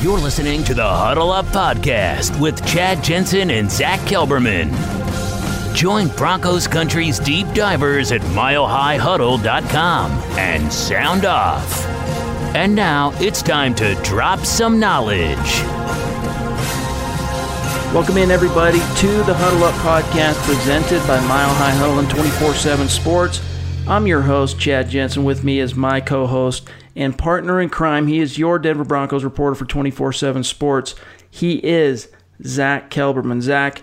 You're listening to the Huddle Up Podcast with Chad Jensen and Zach Kelberman. Join Broncos Country's deep divers at milehighhuddle.com and sound off. And now it's time to drop some knowledge. Welcome in, everybody, to the Huddle Up Podcast presented by Mile High Huddle and 24-7 Sports. I'm your host, Chad Jensen. With me is my co-host and partner in crime. He is your Denver Broncos reporter for 24-7 Sports. He is Zach Kelberman. Zach,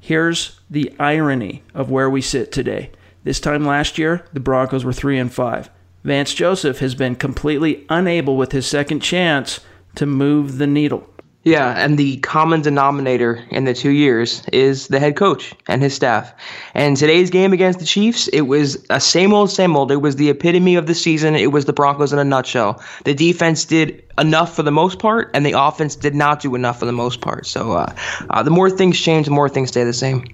here's the irony of where we sit today. This time last year, the Broncos were 3-5. Vance Joseph has been completely unable with his second chance to move the needle. Yeah, and the common denominator in the 2 years is the head coach and his staff. And today's game against the Chiefs, it was a same old, same old. It was the epitome of the season. It was the Broncos in a nutshell. The defense did enough for the most part, and the offense did not do enough for the most part. So the more things change, the more things stay the same.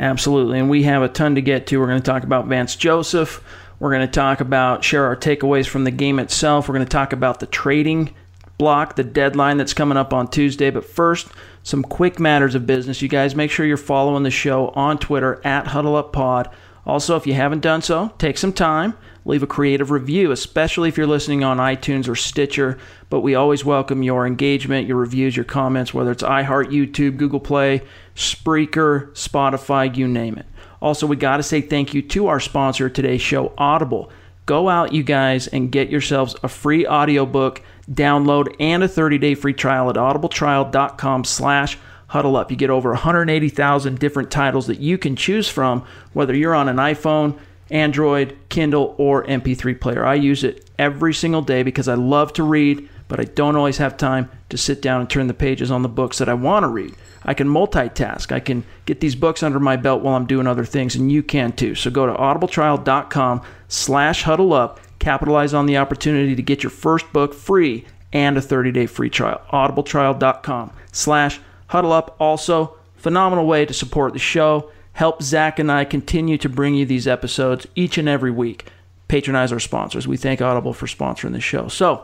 Absolutely, and we have a ton to get to. We're going to talk about Vance Joseph. We're going to talk about, share our takeaways from the game itself. We're going to talk about the trading block, the deadline that's coming up on Tuesday. But first, some quick matters of business. You guys, make sure you're following the show on Twitter, at HuddleUpPod. Also, if you haven't done so, take some time. Leave a creative review, especially if you're listening on iTunes or Stitcher. But we always welcome your engagement, your reviews, your comments, whether it's iHeart, YouTube, Google Play, Spreaker, Spotify, you name it. Also, we got to say thank you to our sponsor of today's show, Audible. Go out, you guys, and get yourselves a free audiobook download and a 30-day free trial at audibletrial.com/huddleup. You get over 180,000 different titles that you can choose from, whether you're on an iPhone, Android, Kindle, or MP3 player. I use it every single day because I love to read, but I don't always have time to sit down and turn the pages on the books that I want to read. I can multitask. I can get these books under my belt while I'm doing other things, and you can too. So go to audibletrial.com/huddleup. Capitalize on the opportunity to get your first book free and a 30-day free trial. audibletrial.com/huddleup. Also, phenomenal way to support the show. Help Zach and I continue to bring you these episodes each and every week. Patronize our sponsors. We thank Audible for sponsoring the show. So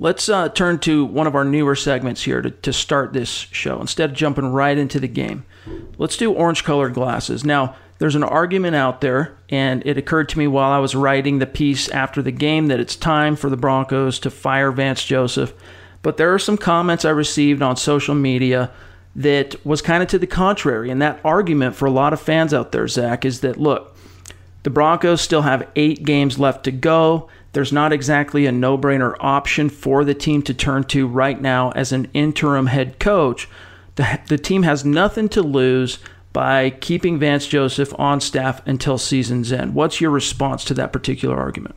let's turn to one of our newer segments here to start this show. Instead of jumping right into the game, let's do orange-colored glasses. Now, there's an argument out there, and it occurred to me while I was writing the piece after the game that it's time for the Broncos to fire Vance Joseph. But there are some comments I received on social media that was kind of to the contrary. And that argument for a lot of fans out there, Zach, is that, look, the Broncos still have 8 games left to go. There's not exactly a no-brainer option for the team to turn to right now as an interim head coach. The team has nothing to lose by keeping Vance Joseph on staff until season's end. What's your response to that particular argument?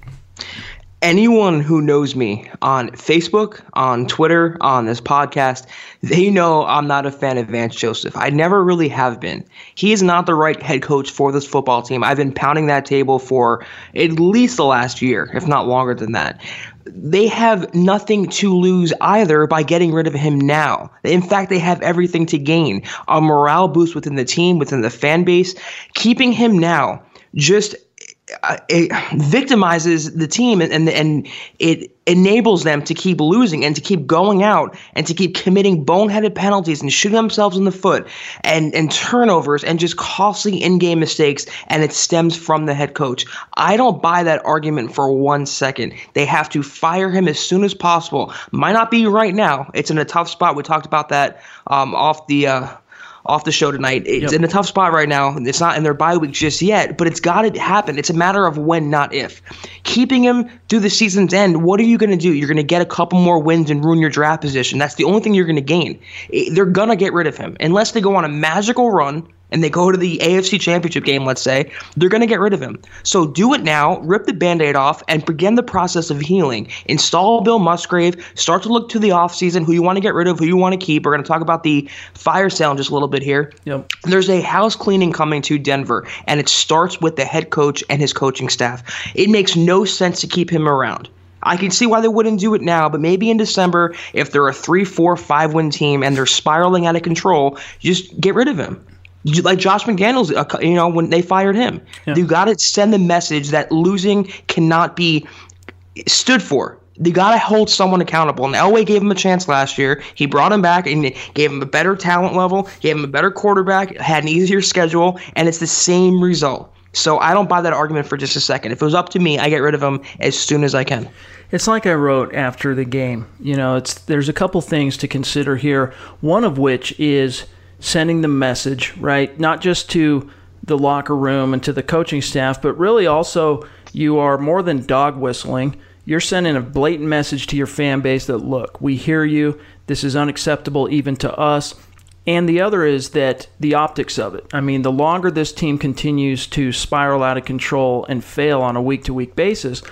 Anyone who knows me on Facebook, on Twitter, on this podcast, they know I'm not a fan of Vance Joseph. I never really have been. He is not the right head coach for this football team. I've been pounding that table for at least the last year, if not longer than that. They have nothing to lose either by getting rid of him now. In fact, they have everything to gain. A morale boost within the team, within the fan base. Keeping him now just it victimizes the team and it enables them to keep losing and to keep going out and to keep committing boneheaded penalties and shooting themselves in the foot and turnovers and just costly in-game mistakes, and it stems from the head coach. I don't buy that argument for one second. They have to fire him as soon as possible. Might not be right now. It's in a tough spot. We talked about that off the show tonight. It's in a tough spot right now. It's not in their bye week just yet, but it's got to happen. It's a matter of when, not if. Keeping him through the season's end, what are you going to do? You're going to get a couple more wins and ruin your draft position. That's the only thing you're going to gain. They're going to get rid of him. Unless they go on a magical run and they go to the AFC Championship game, let's say, they're going to get rid of him. So do it now, rip the Band-Aid off, and begin the process of healing. Install Bill Musgrave, start to look to the offseason, who you want to get rid of, who you want to keep. We're going to talk about the fire sale in just a little bit here. Yep. There's a house cleaning coming to Denver, and it starts with the head coach and his coaching staff. It makes no sense to keep him around. I can see why they wouldn't do it now, but maybe in December, if they're a 3-4-5-win team and they're spiraling out of control, just get rid of him. Like Josh McDaniels, you know, when they fired him. Yeah. You got to send the message that losing cannot be stood for. They got to hold someone accountable. And Elway gave him a chance last year. He brought him back and gave him a better talent level, gave him a better quarterback, had an easier schedule, and it's the same result. So I don't buy that argument for just a second. If it was up to me, I get rid of him as soon as I can. It's like I wrote after the game. You know, there's a couple things to consider here, one of which is sending the message, right, not just to the locker room and to the coaching staff, but really also you are more than dog whistling. You're sending a blatant message to your fan base that, look, we hear you. This is unacceptable even to us. And the other is that the optics of it. I mean, the longer this team continues to spiral out of control and fail on a week-to-week basis,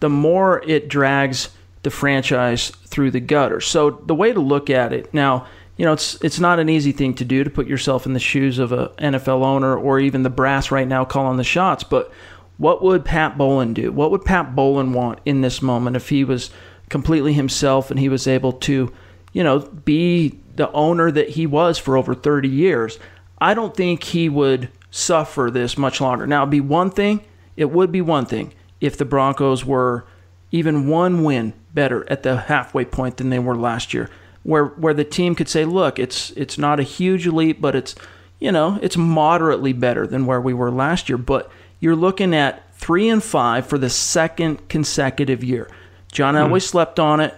the more it drags the franchise through the gutter. So the way to look at it now, you know, it's not an easy thing to do, to put yourself in the shoes of an NFL owner or even the brass right now calling the shots. But what would Pat Bowlen do? What would Pat Bowlen want in this moment if he was completely himself and he was able to, you know, be the owner that he was for over 30 years? I don't think he would suffer this much longer. Now, it would be one thing if the Broncos were even one win better at the halfway point than they were last year, where the team could say, look, it's not a huge leap, but it's, you know, it's moderately better than where we were last year. But you're looking at 3-5 for the second consecutive year. John Elway slept on it.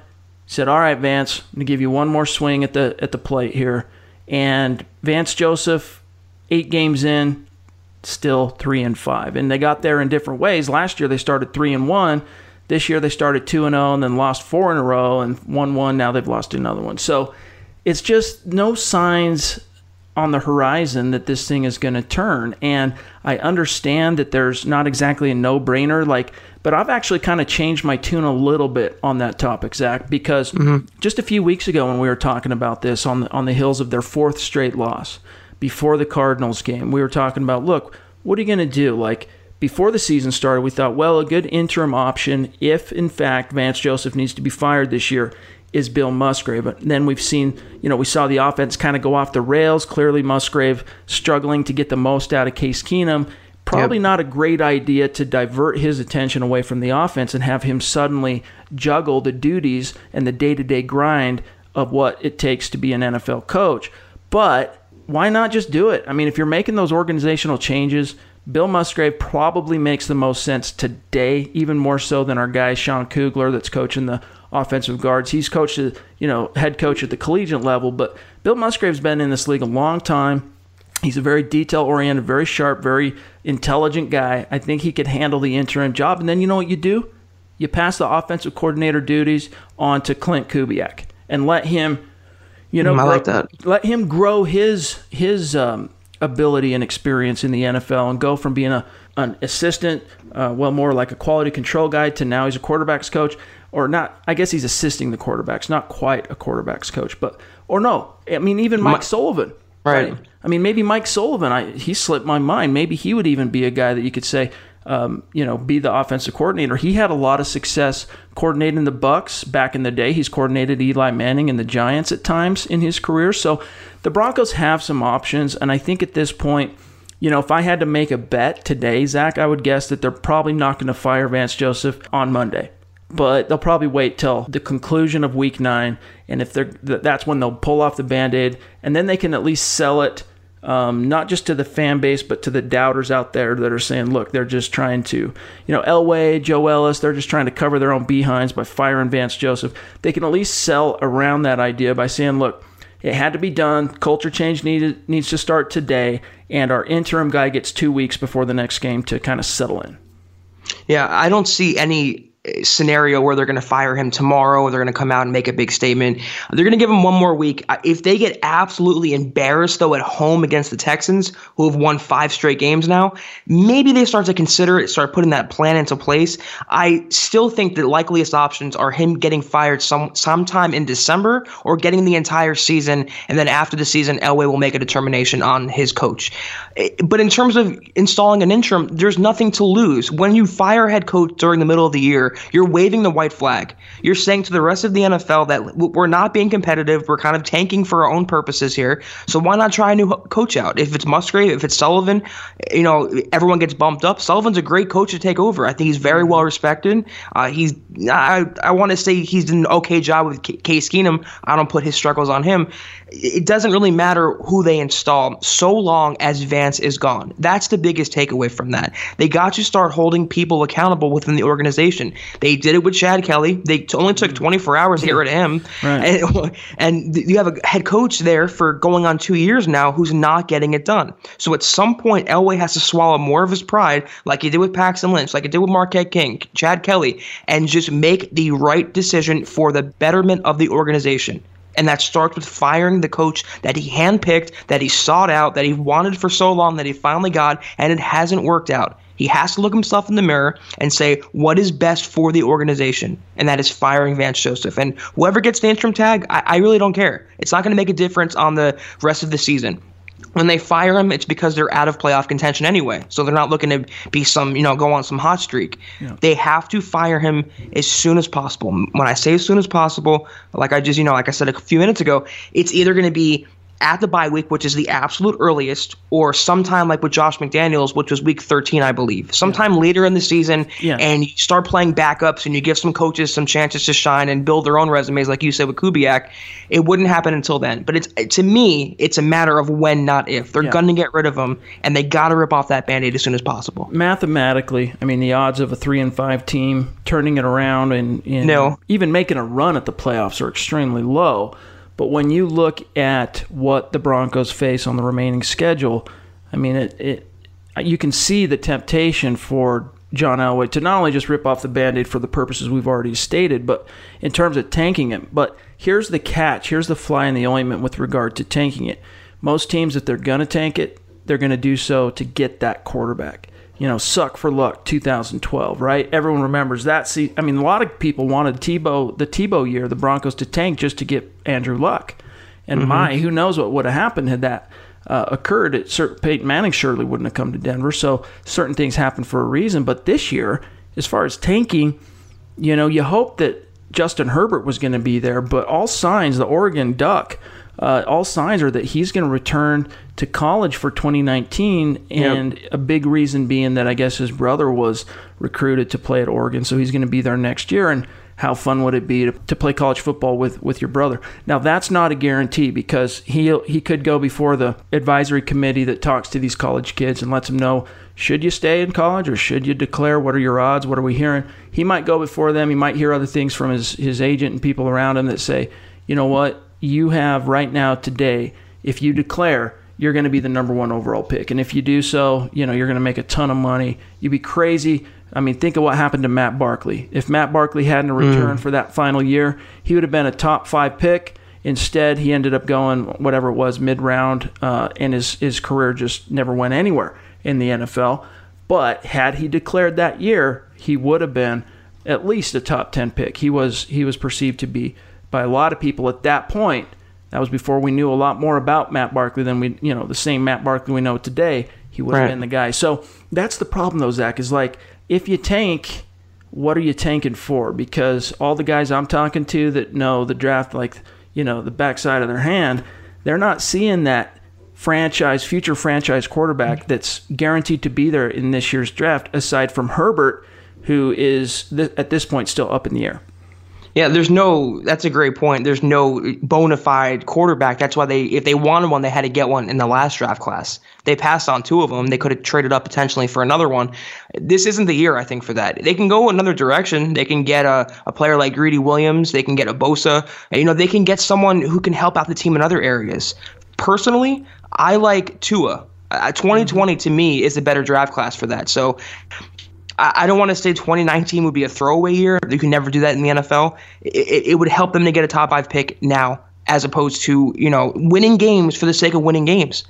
Said, all right, Vance, I'm going to give you one more swing at the plate here. And Vance Joseph, 8 games in, still 3-5. And they got there in different ways. Last year they started 3-1. This year they started 2-0 and then lost 4 in a row and 1-1. Now they've lost another one. So it's just no signs on the horizon that this thing is going to turn. And I understand that there's not exactly a no-brainer, like, but I've actually kind of changed my tune a little bit on that topic, Zach, because just a few weeks ago when we were talking about this on the heels of their 4th straight loss before the Cardinals game, we were talking about, look, what are you going to do? Like, before the season started, we thought, well, a good interim option, if in fact Vance Joseph needs to be fired this year, is Bill Musgrave. But then we've seen, you know, we saw the offense kind of go off the rails. Clearly Musgrave struggling to get the most out of Case Keenum. Probably not a great idea to divert his attention away from the offense and have him suddenly juggle the duties and the day-to-day grind of what it takes to be an NFL coach. But why not just do it? I mean, if you're making those organizational changes, Bill Musgrave probably makes the most sense today, even more so than our guy Sean Kugler that's coaching the offensive guards. He's coached, you know, head coach at the collegiate level, but Bill Musgrave's been in this league a long time. He's a very detail-oriented, very sharp, very intelligent guy. I think he could handle the interim job. And then you know what you do? You pass the offensive coordinator duties on to Clint Kubiak and let him, you know, let him grow his ability and experience in the NFL and go from being an assistant, more like a quality control guy, to now he's a quarterback's coach. Or not, I guess he's assisting the quarterbacks, not quite a quarterback's coach. Even Mike Sullivan. Right. I mean, maybe Mike Sullivan, he slipped my mind. Maybe he would even be a guy that you could say, be the offensive coordinator. He had a lot of success coordinating the Bucks back in the day. He's coordinated Eli Manning and the Giants at times in his career. So the Broncos have some options, and I think at this point, you know, if I had to make a bet today, Zach, I would guess that they're probably not going to fire Vance Joseph on Monday. But they'll probably wait till the conclusion of Week 9, and if that's when they'll pull off the Band-Aid, and then they can at least sell it, not just to the fan base, but to the doubters out there that are saying, look, they're just trying to, you know, Elway, Joe Ellis, they're just trying to cover their own behinds by firing Vance Joseph. They can at least sell around that idea by saying, look, it had to be done, culture change needs to start today, and our interim guy gets 2 weeks before the next game to kind of settle in. Yeah, I don't see any scenario where they're going to fire him tomorrow or they're going to come out and make a big statement. They're going to give him one more week. If they get absolutely embarrassed, though, at home against the Texans, who have won 5 straight games now, maybe they start to consider it, start putting that plan into place. I still think the likeliest options are him getting fired sometime in December or getting the entire season, and then after the season, Elway will make a determination on his coach. But in terms of installing an interim, there's nothing to lose. When you fire head coach during the middle of the year, you're waving the white flag. You're saying to the rest of the NFL that we're not being competitive. We're kind of tanking for our own purposes here. So why not try a new coach out? If it's Musgrave, if it's Sullivan, you know, everyone gets bumped up. Sullivan's a great coach to take over. I think he's very well respected. I want to say he's done an okay job with Case Keenum. I don't put his struggles on him. It doesn't really matter who they install so long as Vance is gone. That's the biggest takeaway from that. They got to start holding people accountable within the organization. They did it with Chad Kelly. They only took 24 hours to get rid of him. Right. And you have a head coach there for going on 2 years now who's not getting it done. So at some point, Elway has to swallow more of his pride, like he did with Paxton Lynch, like he did with Marquette King, Chad Kelly, and just make the right decision for the betterment of the organization. And that starts with firing the coach that he handpicked, that he sought out, that he wanted for so long, that he finally got, and it hasn't worked out. He has to look himself in the mirror and say, what is best for the organization? And that is firing Vance Joseph. And whoever gets the interim tag, I really don't care. It's not going to make a difference on the rest of the season. When they fire him, it's because they're out of playoff contention anyway. So they're not looking to be some, you know, go on some hot streak. Yeah. They have to fire him as soon as possible. When I say as soon as possible, like I said a few minutes ago, it's either going to be at the bye week, which is the absolute earliest, or sometime like with Josh McDaniels, which was week 13, I believe, sometime later in the season, and you start playing backups and you give some coaches some chances to shine and build their own resumes, like you said with Kubiak. It wouldn't happen until then. But it's, to me, it's a matter of when, not if. They're going to get rid of him, and they got to rip off that Band-Aid as soon as possible. Mathematically, I mean, the odds of a 3-5 team turning it around and even making a run at the playoffs are extremely low. But when you look at what the Broncos face on the remaining schedule, I mean, you can see the temptation for John Elway to not only just rip off the Band-Aid for the purposes we've already stated, but in terms of tanking it. But here's the catch. Here's the fly in the ointment with regard to tanking it. Most teams, if they're going to tank it, they're going to do so to get that quarterback. You know, suck for luck, 2012, right? Everyone remembers that. See, I mean, a lot of people wanted the Tebow year, the Broncos to tank just to get Andrew Luck. And who knows what would have happened had that occurred. Peyton Manning surely wouldn't have come to Denver. So certain things happen for a reason. But this year, as far as tanking, you know, you hope that Justin Herbert was going to be there. But all signs, the Oregon Duck, all signs are that he's going to return to college for 2019, and a big reason being that I guess his brother was recruited to play at Oregon, so he's going to be there next year. And how fun would it be to play college football with your brother? Now, that's not a guarantee, because he could go before the advisory committee that talks to these college kids and lets them know, should you stay in college or should you declare? What are your odds? What are we hearing? He might go before them. He might hear other things from his agent and people around him that say, you know what? You have right now today, if you declare, you're going to be the number one overall pick. And if you do so, you know, you're going to make a ton of money. You'd be crazy. I mean, think of what happened to Matt Barkley. If Matt Barkley hadn't returned for that final year, he would have been a top 5 pick. Instead, he ended up going, whatever it was, mid-round, and his career just never went anywhere in the NFL. But had he declared that year, he would have been at least a top 10 pick. He was perceived to be by a lot of people at that point. That was before we knew a lot more about Matt Barkley than we, you know, the same Matt Barkley we know today. He would have been the guy. So that's the problem, though, Zach, is like, if you tank, what are you tanking for? Because all the guys I'm talking to that know the draft, like, you know, the backside of their hand, they're not seeing that future franchise quarterback that's guaranteed to be there in this year's draft, aside from Herbert, who is at this point still up in the air. Yeah, that's a great point. There's no bona fide quarterback. That's why if they wanted one, they had to get one in the last draft class. They passed on 2 of them. They could have traded up potentially for another one. This isn't the year, I think, for that. They can go another direction. They can get a player like Greedy Williams. They can get a Bosa. You know, they can get someone who can help out the team in other areas. Personally, I like Tua. 2020, to me, is a better draft class for that. So I don't want to say 2019 would be a throwaway year. You can never do that in the NFL. It would help them to get a top 5 pick now, as opposed to, you know, winning games for the sake of winning games.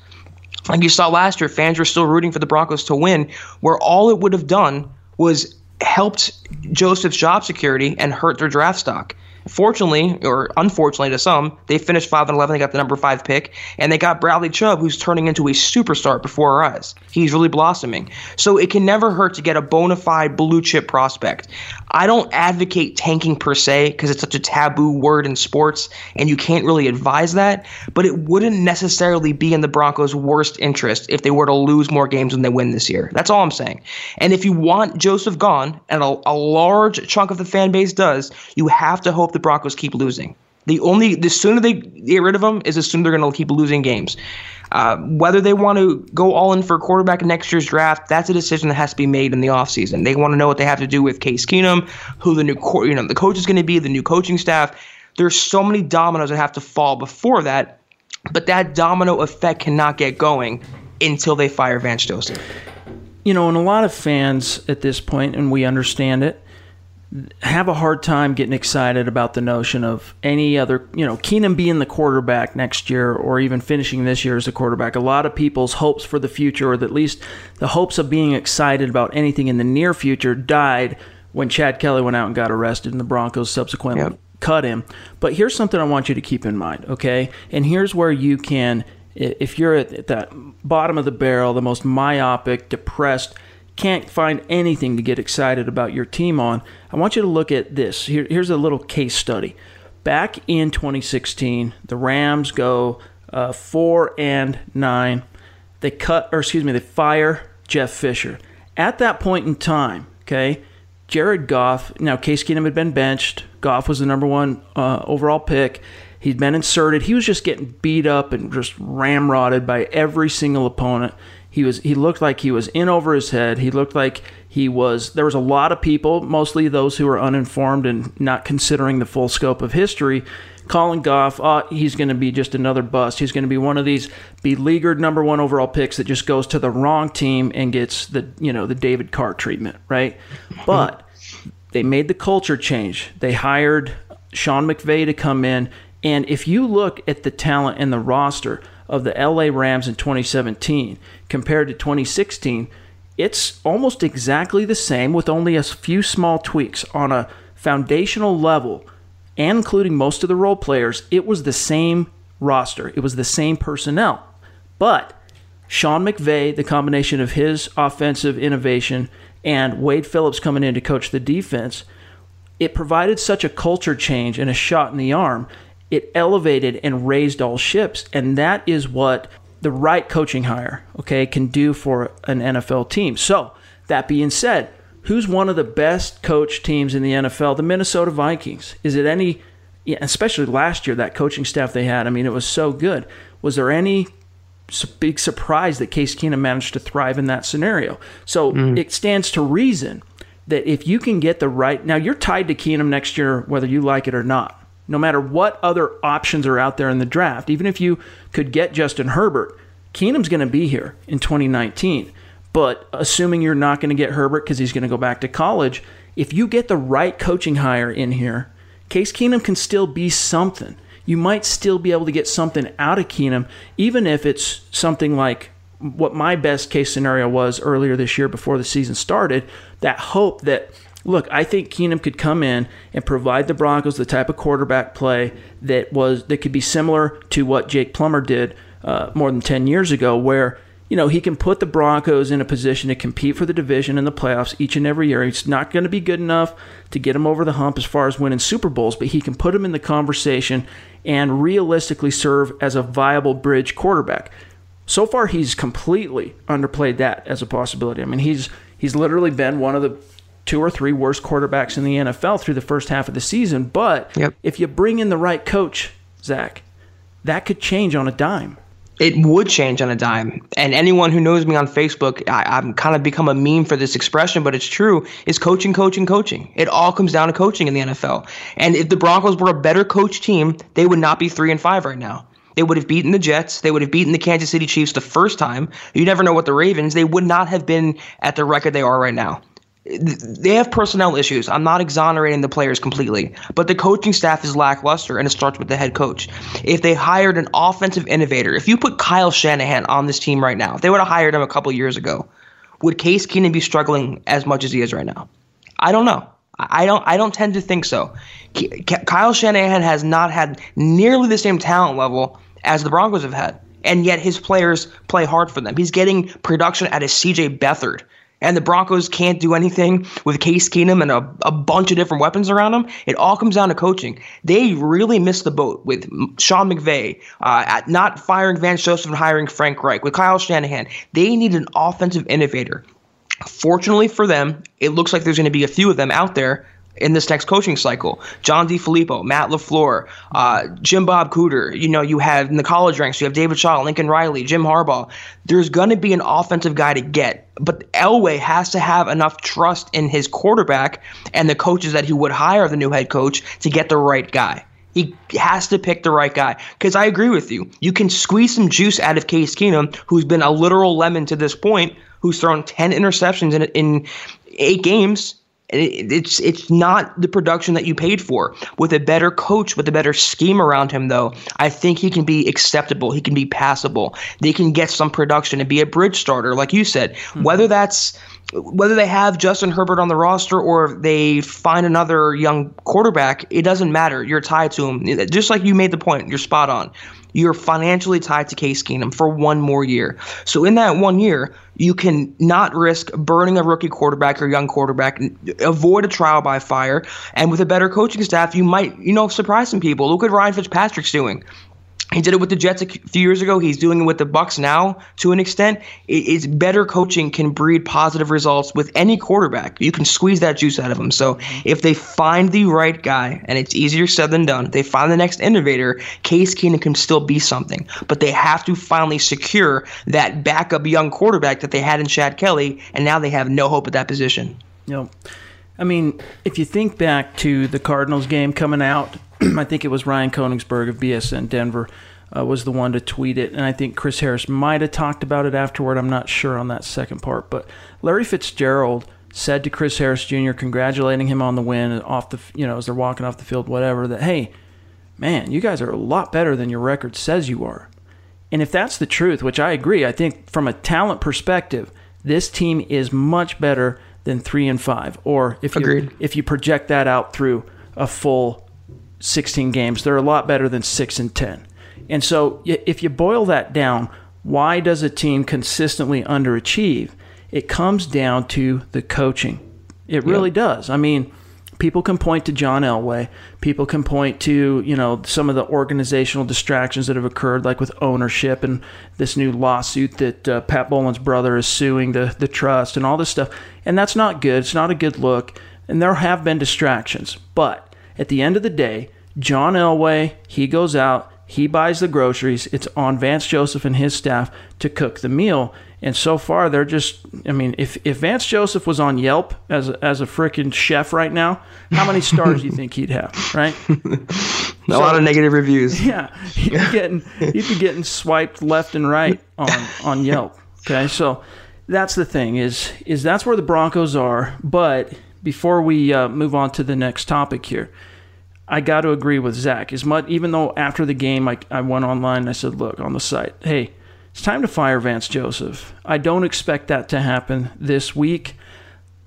Like you saw last year, fans were still rooting for the Broncos to win, where all it would have done was helped Joseph's job security and hurt their draft stock. Fortunately, or unfortunately to some, they finished 5-11. They got the number 5 pick, and they got Bradley Chubb, who's turning into a superstar before our eyes. He's really blossoming. So it can never hurt to get a bona fide blue chip prospect. I don't advocate tanking per se, because it's such a taboo word in sports, and you can't really advise that. But it wouldn't necessarily be in the Broncos' worst interest if they were to lose more games than they win this year. That's all I'm saying. And if you want Joseph gone, and a large chunk of the fan base does, you have to hope the Broncos keep losing. The sooner they get rid of him is the sooner they're going to keep losing games. Whether they want to go all in for a quarterback in next year's draft, that's a decision that has to be made in the offseason. They want to know what they have to do with Case Keenum, who the new the coach is going to be, the new coaching staff. There's so many dominoes that have to fall before that, but that domino effect cannot get going until they fire Vance Joseph. You know, and a lot of fans at this point, and we understand it, have a hard time getting excited about the notion of any other, Keenum being the quarterback next year or even finishing this year as a quarterback. A lot of people's hopes for the future, or at least the hopes of being excited about anything in the near future, died when Chad Kelly went out and got arrested and the Broncos subsequently cut him. But here's something I want you to keep in mind, okay? And here's where you can, if you're at that bottom of the barrel, the most myopic, depressed, can't find anything to get excited about your team on, I want you to look at this. Here's a little case study. Back in 2016, the Rams go 4-9. They fire Jeff Fisher. At that point in time, okay, Jared Goff, now Case Keenum had been benched. Goff was the number 1 overall pick. He'd been inserted. He was just getting beat up and just ramrodded by every single opponent. He looked like he was in over his head. He looked like there was a lot of people, mostly those who were uninformed and not considering the full scope of history, calling Goff, he's going to be just another bust. He's going to be one of these beleaguered number 1 overall picks that just goes to the wrong team and gets the David Carr treatment, right? But they made the culture change. They hired Sean McVay to come in, and if you look at the talent and the roster of the LA Rams in 2017 compared to 2016, it's almost exactly the same with only a few small tweaks on a foundational level, and including most of the role players. It was the same roster. It was the same personnel. But Sean McVay, the combination of his offensive innovation and Wade Phillips coming in to coach the defense, it provided such a culture change and a shot in the arm. It elevated and raised all ships, and that is what the right coaching hire, okay, can do for an NFL team. So, that being said, who's one of the best coach teams in the NFL? The Minnesota Vikings. Is it any, especially last year, that coaching staff they had, I mean, it was so good. Was there any big surprise that Case Keenum managed to thrive in that scenario? So, It stands to reason that if you can get the right, now you're tied to Keenum next year, whether you like it or not. No matter what other options are out there in the draft, even if you could get Justin Herbert, Keenum's going to be here in 2019. But assuming you're not going to get Herbert because he's going to go back to college, if you get the right coaching hire in here, Case Keenum can still be something. You might still be able to get something out of Keenum, even if it's something like what my best case scenario was earlier this year before the season started, that hope that, look, I think Keenum could come in and provide the Broncos the type of quarterback play that could be similar to what Jake Plummer did more than 10 years ago, where he can put the Broncos in a position to compete for the division in the playoffs each and every year. It's not going to be good enough to get him over the hump as far as winning Super Bowls, but he can put him in the conversation and realistically serve as a viable bridge quarterback. So far, he's completely underplayed that as a possibility. I mean, he's literally been one of the 2 or 3 worst quarterbacks in the NFL through the first half of the season. But if you bring in the right coach, Zach, that could change on a dime. It would change on a dime. And anyone who knows me on Facebook, I'm kind of become a meme for this expression, but it's true, is coaching. It all comes down to coaching in the NFL. And if the Broncos were a better coach team, they would not be 3-5 right now. They would have beaten the Jets. They would have beaten the Kansas City Chiefs the first time. You never know what the Ravens. They would not have been at the record they are right now. they have personnel issues. I'm not exonerating the players completely, but the coaching staff is lackluster, and it starts with the head coach. If they hired an offensive innovator, if you put Kyle Shanahan on this team right now, if they would have hired him a couple years ago, would Case Keenum be struggling as much as he is right now? I don't know. I don't tend to think so. Kyle Shanahan has not had nearly the same talent level as the Broncos have had, and yet his players play hard for them. He's getting production out of C.J. Beathard, and the Broncos can't do anything with Case Keenum and a bunch of different weapons around him. It all comes down to coaching. They really missed the boat with Sean McVay, at not firing Vance Joseph and hiring Frank Reich. With Kyle Shanahan, they need an offensive innovator. Fortunately for them, it looks like there's going to be a few of them out there in this next coaching cycle. John DeFilippo, Matt LaFleur, Jim Bob Cooter. You know, you have in the college ranks, you have David Shaw, Lincoln Riley, Jim Harbaugh. There's going to be an offensive guy to get, but Elway has to have enough trust in his quarterback and the coaches that he would hire the new head coach to get the right guy. He has to pick the right guy, because I agree with you. You can squeeze some juice out of Case Keenum, who's been a literal lemon to this point, who's thrown 10 interceptions in 8 games. It's not the production that you paid for. With a better coach, with a better scheme around him, though, I think he can be acceptable. He can be passable. They can get some production and be a bridge starter, like you said. Mm-hmm. Whether they have Justin Herbert on the roster or they find another young quarterback, it doesn't matter. You're tied to him. Just like you made the point, you're spot on. You're financially tied to Case Keenum for one more year. So in that 1 year, you can not risk burning a rookie quarterback or young quarterback, avoid a trial by fire. And with a better coaching staff, you might, surprise some people. Look what Ryan Fitzpatrick's doing. He did it with the Jets a few years ago. He's doing it with the Bucs now to an extent. It's better coaching can breed positive results with any quarterback. You can squeeze that juice out of them. So if they find the right guy, and it's easier said than done, if they find the next innovator, Case Keenum can still be something. But they have to finally secure that backup young quarterback that they had in Chad Kelly, and now they have no hope at that position. Yep. I mean, if you think back to the Cardinals game coming out, I think it was Ryan Koenigsberg of BSN Denver was the one to tweet it, and I think Chris Harris might have talked about it afterward. I'm not sure on that second part, but Larry Fitzgerald said to Chris Harris Jr., congratulating him on the win off the, as they're walking off the field, whatever, that, hey, man, you guys are a lot better than your record says you are. And if that's the truth, which I agree, I think from a talent perspective, this team is much better than 3-5, or if you project that out through a full 16 games, they're a lot better than 6-10. And so if you boil that down, why does a team consistently underachieve? It comes down to the coaching. It really does. I mean, people can point to John Elway. People can point to, some of the organizational distractions that have occurred, like with ownership and this new lawsuit that Pat Bolin's brother is suing the trust and all this stuff. And that's not good. It's not a good look. And there have been distractions. But at the end of the day, John Elway, he goes out, he buys the groceries. It's on Vance Joseph and his staff to cook the meal. And so far, they're just, I mean, if Vance Joseph was on Yelp as a freaking chef right now, how many stars do you think he'd have, right? A lot of negative reviews. Yeah, he'd be getting swiped left and right on Yelp. Okay, so that's the thing is that's where the Broncos are. But before we move on to the next topic here, I got to agree with Zach. As much, even though after the game, I went online and I said, look, on the site, hey, it's time to fire Vance Joseph. I don't expect that to happen this week.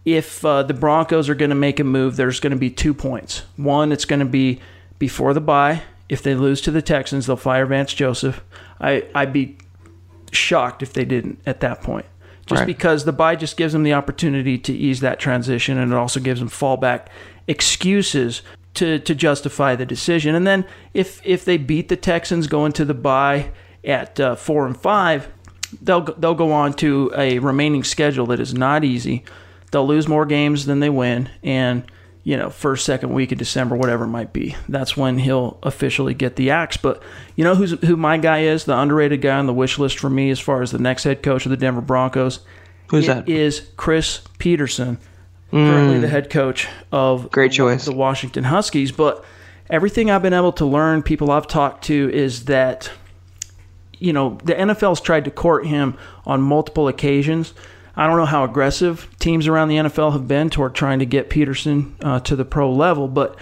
If the Broncos are going to make a move, there's going to be 2 points. One, it's going to be before the bye. If they lose to the Texans, they'll fire Vance Joseph. I'd be shocked if they didn't at that point. Because the bye just gives them the opportunity to ease that transition, and it also gives them fallback excuses to justify the decision. And then if they beat the Texans going to the bye at 4-5, they'll go on to a remaining schedule that is not easy. They'll lose more games than they win, and first, second week of December, whatever it might be, that's when he'll officially get the axe. But you know who my guy is? The underrated guy on the wish list for me as far as the next head coach of the Denver Broncos. Who's that? It is Chris Petersen, currently the head coach of the Washington Huskies. But everything I've been able to learn, people I've talked to, is that the NFL's tried to court him on multiple occasions. I don't know how aggressive teams around the NFL have been toward trying to get Petersen to the pro level, but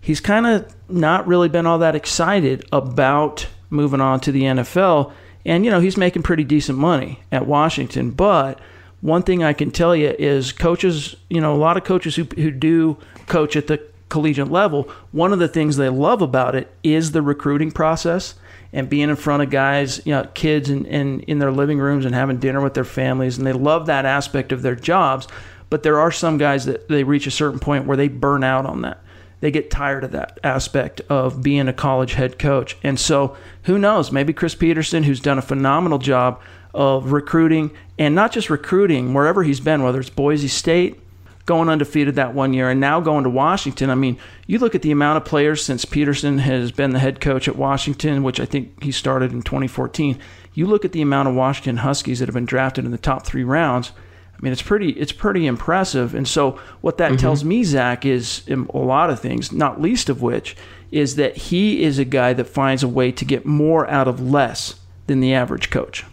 he's kind of not really been all that excited about moving on to the NFL. And, you know, he's making pretty decent money at Washington. But one thing I can tell you is coaches, you know, a lot of coaches who do coach at the collegiate level, one of the things they love about it is the recruiting process and being in front of guys, you know, kids in their living rooms and having dinner with their families. And they love that aspect of their jobs. But there are some guys that they reach a certain point where they burn out on that. They get tired of that aspect of being a college head coach. And so who knows, maybe Chris Petersen, who's done a phenomenal job of recruiting, and not just recruiting, wherever he's been, whether it's Boise State, going undefeated that one year, and now going to Washington. I mean, you look at the amount of players since Petersen has been the head coach at Washington, which I think he started in 2014. You look at the amount of Washington Huskies that have been drafted in the top three rounds. I mean, it's pretty impressive. And so what that tells me, Zach, is a lot of things, not least of which is that he is a guy that finds a way to get more out of less than the average coach.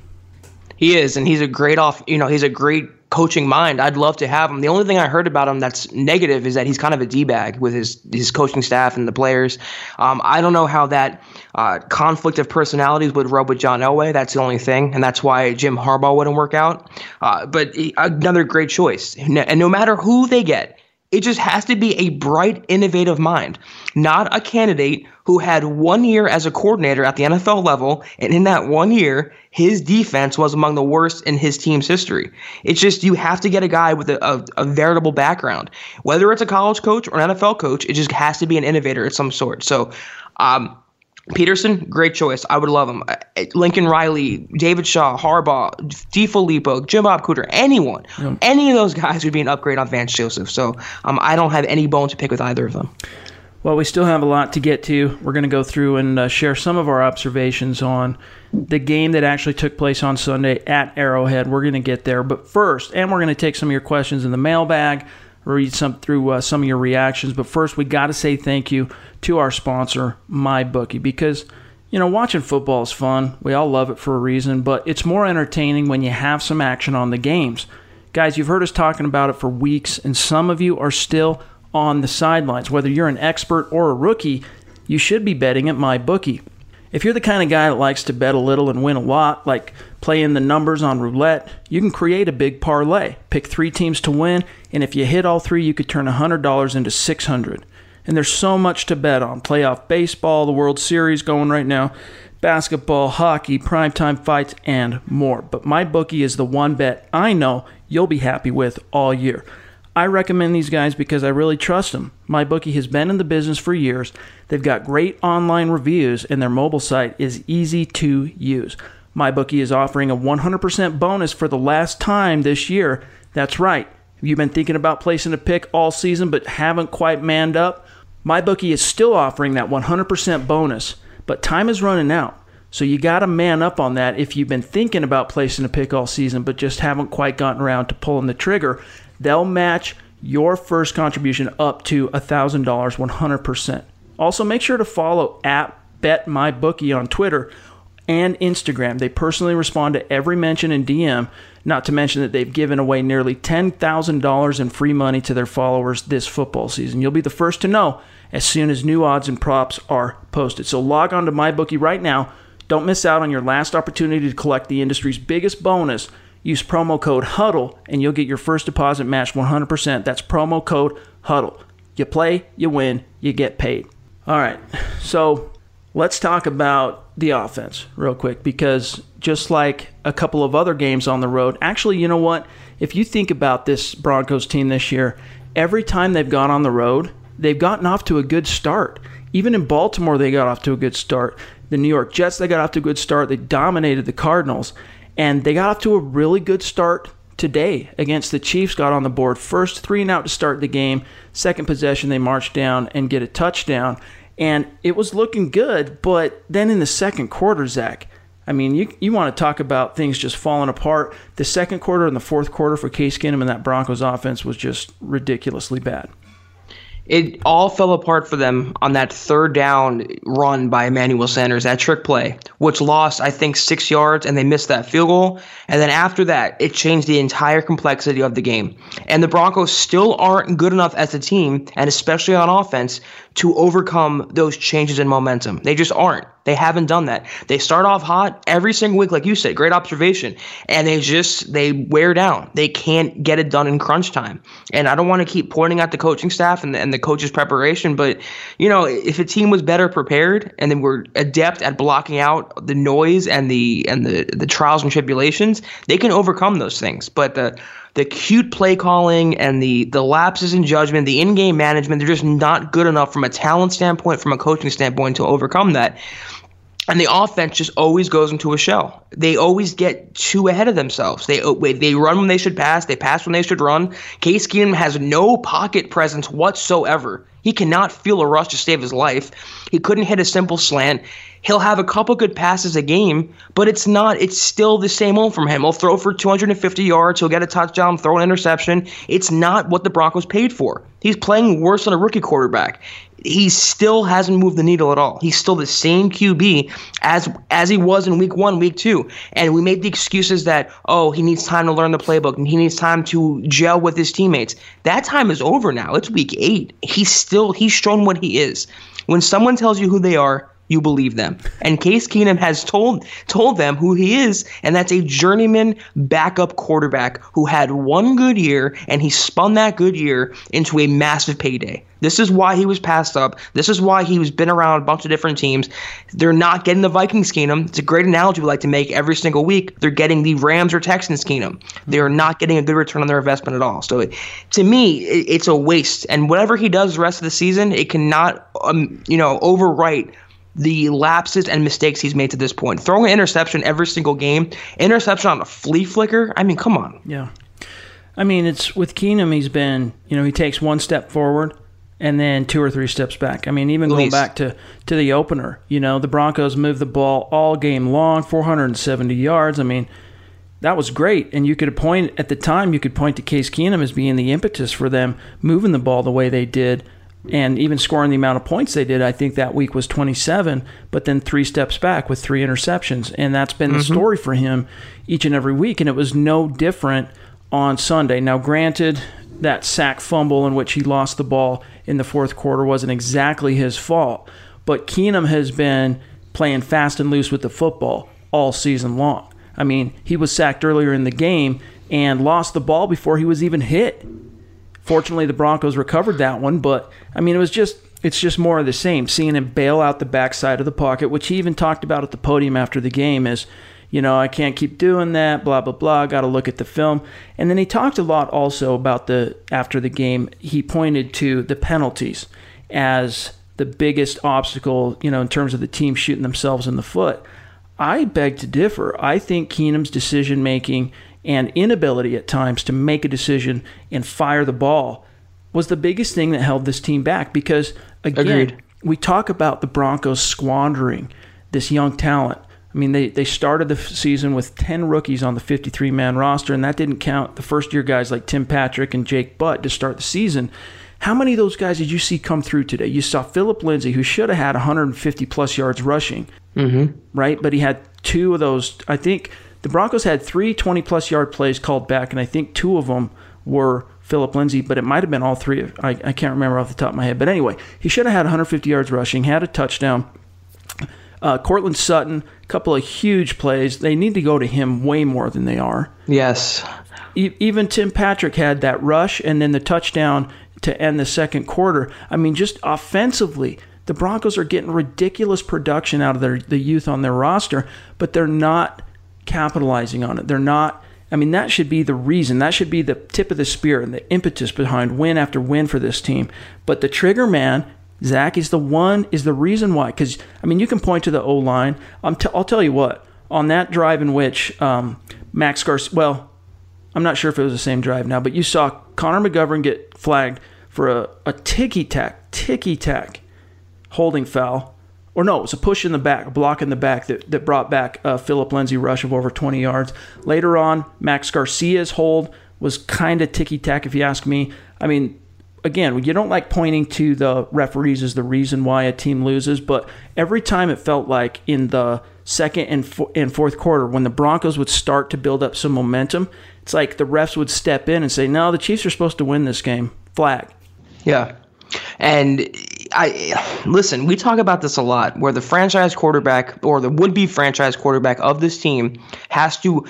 He is, and he's a great he's a great coaching mind. I'd love to have him. The only thing I heard about him that's negative is that he's kind of a D-bag with his coaching staff and the players. I don't know how that conflict of personalities would rub with John Elway. That's the only thing, and that's why Jim Harbaugh wouldn't work out. But another great choice. And no matter who they get, it just has to be a bright, innovative mind, not a candidate who had 1 year as a coordinator at the NFL level, and in that 1 year, his defense was among the worst in his team's history. It's just you have to get a guy with a veritable background. Whether it's a college coach or an NFL coach, it just has to be an innovator of some sort. So Petersen, great choice. I would love him. Lincoln Riley, David Shaw, Harbaugh, DeFilippo, Jim Bob Cooter, anyone. Yeah. Any of those guys would be an upgrade on Vance Joseph. So I don't have any bone to pick with either of them. Well, we still have a lot to get to. We're going to go through and share some of our observations on the game that actually took place on Sunday at Arrowhead. We're going to get there. But first, and we're going to take some of your questions in the mailbag, read some of your reactions. But first, we got to say thank you to our sponsor, MyBookie, because, you know, watching football is fun. We all love it for a reason, but it's more entertaining when you have some action on the games. Guys, you've heard us talking about it for weeks, and some of you are still on the sidelines. Whether you're an expert or a rookie, you should be betting at MyBookie. If you're the kind of guy that likes to bet a little and win a lot, like playing the numbers on roulette, you can create a big parlay. Pick three teams to win, and if you hit all three, you could turn $100 into $600. And there's so much to bet on. Playoff baseball, the World Series going right now, basketball, hockey, primetime fights, and more. But MyBookie is the one bet I know you'll be happy with all year. I recommend these guys because I really trust them. MyBookie has been in the business for years. They've got great online reviews, and their mobile site is easy to use. MyBookie is offering a 100% bonus for the last time this year. That's right. You've been thinking about placing a pick all season but haven't quite manned up. MyBookie is still offering that 100% bonus, but time is running out. So you got to man up on that if you've been thinking about placing a pick all season but just haven't quite gotten around to pulling the trigger. They'll match your first contribution up to $1,000, 100%. Also, make sure to follow @BetMyBookie on Twitter and Instagram. They personally respond to every mention and DM, not to mention that they've given away nearly $10,000 in free money to their followers this football season. You'll be the first to know as soon as new odds and props are posted. So log on to MyBookie right now. Don't miss out on your last opportunity to collect the industry's biggest bonus. Use promo code HUDDLE, and you'll get your first deposit matched 100%. That's promo code HUDDLE. You play, you win, you get paid. All right, so let's talk about the offense real quick, because just like a couple of other games on the road, actually, you know what? If you think about this Broncos team this year, every time they've gone on the road, they've gotten off to a good start. Even in Baltimore, they got off to a good start. The New York Jets, they got off to a good start. They dominated the Cardinals. And they got off to a really good start today against the Chiefs, got on the board first, 3-and-out to start the game. Second possession, they marched down and get a touchdown. And it was looking good, but then in the second quarter, Zach, I mean, you want to talk about things just falling apart. The second quarter and the fourth quarter for Case Keenum and that Broncos offense was just ridiculously bad. It all fell apart for them on that third down run by Emmanuel Sanders, that trick play, which lost, I think, 6 yards, and they missed that field goal. And then after that, it changed the entire complexity of the game. And the Broncos still aren't good enough as a team, and especially on offense, to overcome those changes in momentum. They just aren't. They haven't done that. They start off hot every single week, like you said, great observation, and they wear down. They can't get it done in crunch time. And I don't want to keep pointing at the coaching staff and the coach's preparation, but, you know, if a team was better prepared and they were adept at blocking out the noise and the trials and tribulations, they can overcome those things. But the cute play calling and the lapses in judgment, the in-game management, they're just not good enough from a talent standpoint, from a coaching standpoint, to overcome that. And the offense just always goes into a shell. They always get too ahead of themselves. They run when they should pass. They pass when they should run. Case Keenum has no pocket presence whatsoever. He cannot feel a rush to save his life. He couldn't hit a simple slant. He'll have a couple good passes a game, but it's still the same old from him. He'll throw for 250 yards. He'll get a touchdown, throw an interception. It's not what the Broncos paid for. He's playing worse than a rookie quarterback. He still hasn't moved the needle at all. He's still the same QB as he was in week one, week two. And we made the excuses that, oh, he needs time to learn the playbook and he needs time to gel with his teammates. That time is over now. It's week 8. He's shown what he is. When someone tells you who they are, you believe them. And Case Keenum has told them who he is, and that's a journeyman backup quarterback who had one good year, and he spun that good year into a massive payday. This is why he was passed up. This is why he's been around a bunch of different teams. They're not getting the Vikings Keenum. It's a great analogy we like to make every single week. They're getting the Rams or Texans Keenum. They're not getting a good return on their investment at all. So to me, it's a waste. And whatever he does the rest of the season, it cannot overwrite the lapses and mistakes he's made to this point. Throwing an interception every single game, interception on a flea flicker. I mean, come on. Yeah. I mean, it's with Keenum, he's been, he takes one step forward and then 2 or 3 steps back. I mean, even going back to the opener, the Broncos moved the ball all game long, 470 yards. I mean, that was great. And you could point at the time, you could point to Case Keenum as being the impetus for them moving the ball the way they did. And even scoring the amount of points they did, I think that week was 27, but then 3 steps back with 3 interceptions. And that's been the story for him each and every week, and it was no different on Sunday. Now, granted, that sack fumble in which he lost the ball in the fourth quarter wasn't exactly his fault, but Keenum has been playing fast and loose with the football all season long. I mean, he was sacked earlier in the game and lost the ball before he was even hit. Fortunately, the Broncos recovered that one, but I mean, it's just more of the same. Seeing him bail out the backside of the pocket, which he even talked about at the podium after the game, is, I can't keep doing that, blah, blah, blah, got to look at the film. And then he talked a lot also about after the game, he pointed to the penalties as the biggest obstacle, in terms of the team shooting themselves in the foot. I beg to differ. I think Keenum's decision-making and inability at times to make a decision and fire the ball was the biggest thing that held this team back. Because, again, we talk about the Broncos squandering this young talent. I mean, they started the season with 10 rookies on the 53-man roster, and that didn't count the first-year guys like Tim Patrick and Jake Butt to start the season. How many of those guys did you see come through today? You saw Phillip Lindsay, who should have had 150-plus yards rushing, right? But he had 2 of those. I think the Broncos had 3 20-plus yard plays called back, and I think 2 of them were Phillip Lindsay, but it might have been all 3. I can't remember off the top of my head. But anyway, he should have had 150 yards rushing, had a touchdown. Courtland Sutton, a couple of huge plays. They need to go to him way more than they are. Yes. Even Tim Patrick had that rush and then the touchdown to end the second quarter. I mean, just offensively, the Broncos are getting ridiculous production out of the youth on their roster, but they're not capitalizing on it. They're not. I mean, that should be the reason. That should be the tip of the spear and the impetus behind win after win for this team. But the trigger man, Zach, is the reason why. Because, I mean, you can point to the O-line. I'll tell you what, on that drive in which Max Garcia, well, I'm not sure if it was the same drive now, but you saw Connor McGovern get flagged for a ticky-tack holding foul. Or no, it was a push in the back, a block in the back that brought back a Phillip Lindsay rush of over 20 yards. Later on, Max Garcia's hold was kind of ticky-tack, if you ask me. I mean, again, you don't like pointing to the referees as the reason why a team loses, but every time it felt like in the second and fourth quarter when the Broncos would start to build up some momentum, it's like the refs would step in and say, no, the Chiefs are supposed to win this game. Flag. Yeah. And I listen, we talk about this a lot where the franchise quarterback or the would-be franchise quarterback of this team has to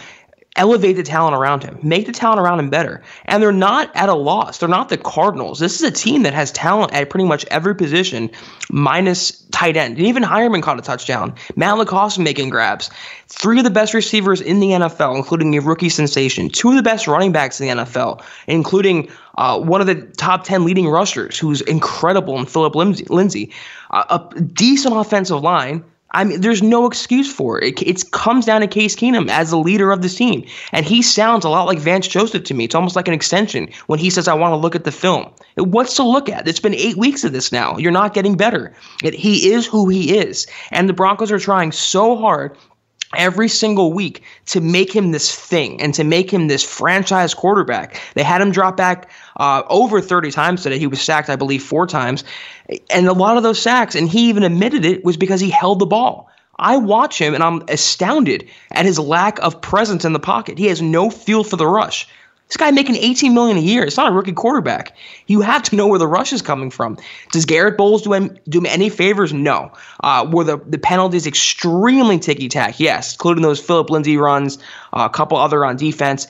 elevate the talent around him, make the talent around him better. And they're not at a loss. They're not the Cardinals. This is a team that has talent at pretty much every position, minus tight end. And even Hireman caught a touchdown. Matt LaCoste making grabs. Three of the best receivers in the NFL, including a rookie sensation. Two of the best running backs in the NFL, including one of the top 10 leading rushers, who's incredible in Phillip Lindsay. A decent offensive line. I mean, there's no excuse for it. It comes down to Case Keenum as the leader of this team. And he sounds a lot like Vance Joseph to me. It's almost like an extension when he says, I want to look at the film. What's to look at? It's been 8 weeks of this now. You're not getting better. He is who he is. And the Broncos are trying so hard every single week to make him this thing and to make him this franchise quarterback. They had him drop back over 30 times today. He was sacked, I believe, 4 times. And a lot of those sacks, and he even admitted it, was because he held the ball. I watch him, and I'm astounded at his lack of presence in the pocket. He has no feel for the rush. This guy making $18 million a year. It's not a rookie quarterback. You have to know where the rush is coming from. Does Garrett Bowles do him any favors? No. Were the penalties extremely ticky-tack? Yes, including those Phillip Lindsay runs, a couple other on defense.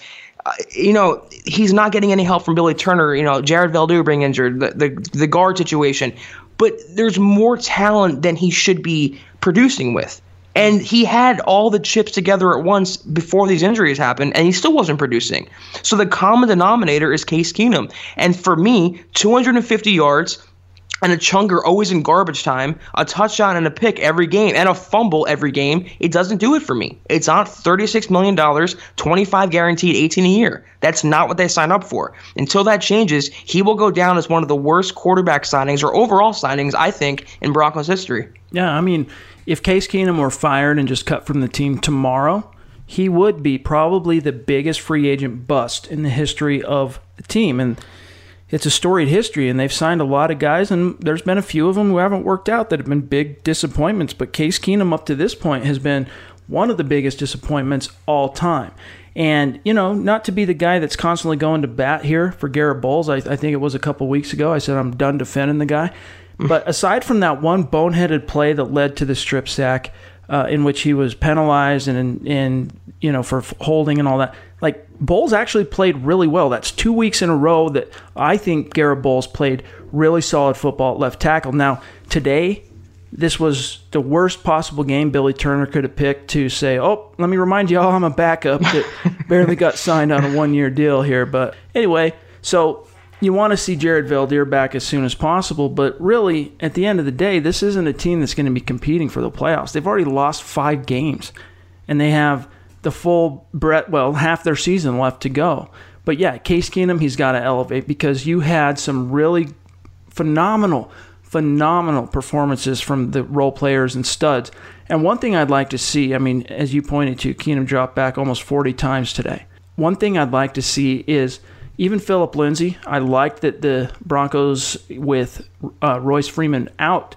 He's not getting any help from Billy Turner. Jared Veldu being injured, the guard situation. But there's more talent than he should be producing with. And he had all the chips together at once before these injuries happened, and he still wasn't producing. So the common denominator is Case Keenum. And for me, 250 yards and a chunker always in garbage time, a touchdown and a pick every game, and a fumble every game, it doesn't do it for me. It's not $36 million, $25 guaranteed, $18 a year. That's not what they signed up for. Until that changes, he will go down as one of the worst quarterback signings or overall signings, I think, in Broncos history. Yeah, I mean, if Case Keenum were fired and just cut from the team tomorrow, he would be probably the biggest free agent bust in the history of the team. And it's a storied history, and they've signed a lot of guys, and there's been a few of them who haven't worked out that have been big disappointments. But Case Keenum up to this point has been one of the biggest disappointments all time. And, not to be the guy that's constantly going to bat here for Garrett Bowles. I think it was a couple weeks ago. I said I'm done defending the guy. But aside from that one boneheaded play that led to the strip sack, in which he was penalized and for holding and all that, like Bowles actually played really well. That's 2 weeks in a row that I think Garrett Bowles played really solid football at left tackle. Now today, this was the worst possible game Billy Turner could have picked to say, oh, let me remind you all I'm a backup that barely got signed on a one-year deal here. But anyway, so you want to see Jared Veldu back as soon as possible, but really, at the end of the day, this isn't a team that's going to be competing for the playoffs. They've already lost 5 games, and they have the full half their season left to go. But yeah, Case Keenum, he's got to elevate because you had some really phenomenal performances from the role players and studs. And one thing I'd like to see, I mean, as you pointed to, Keenum dropped back almost 40 times today. One thing I'd like to see is even Phillip Lindsay, I liked that the Broncos with Royce Freeman out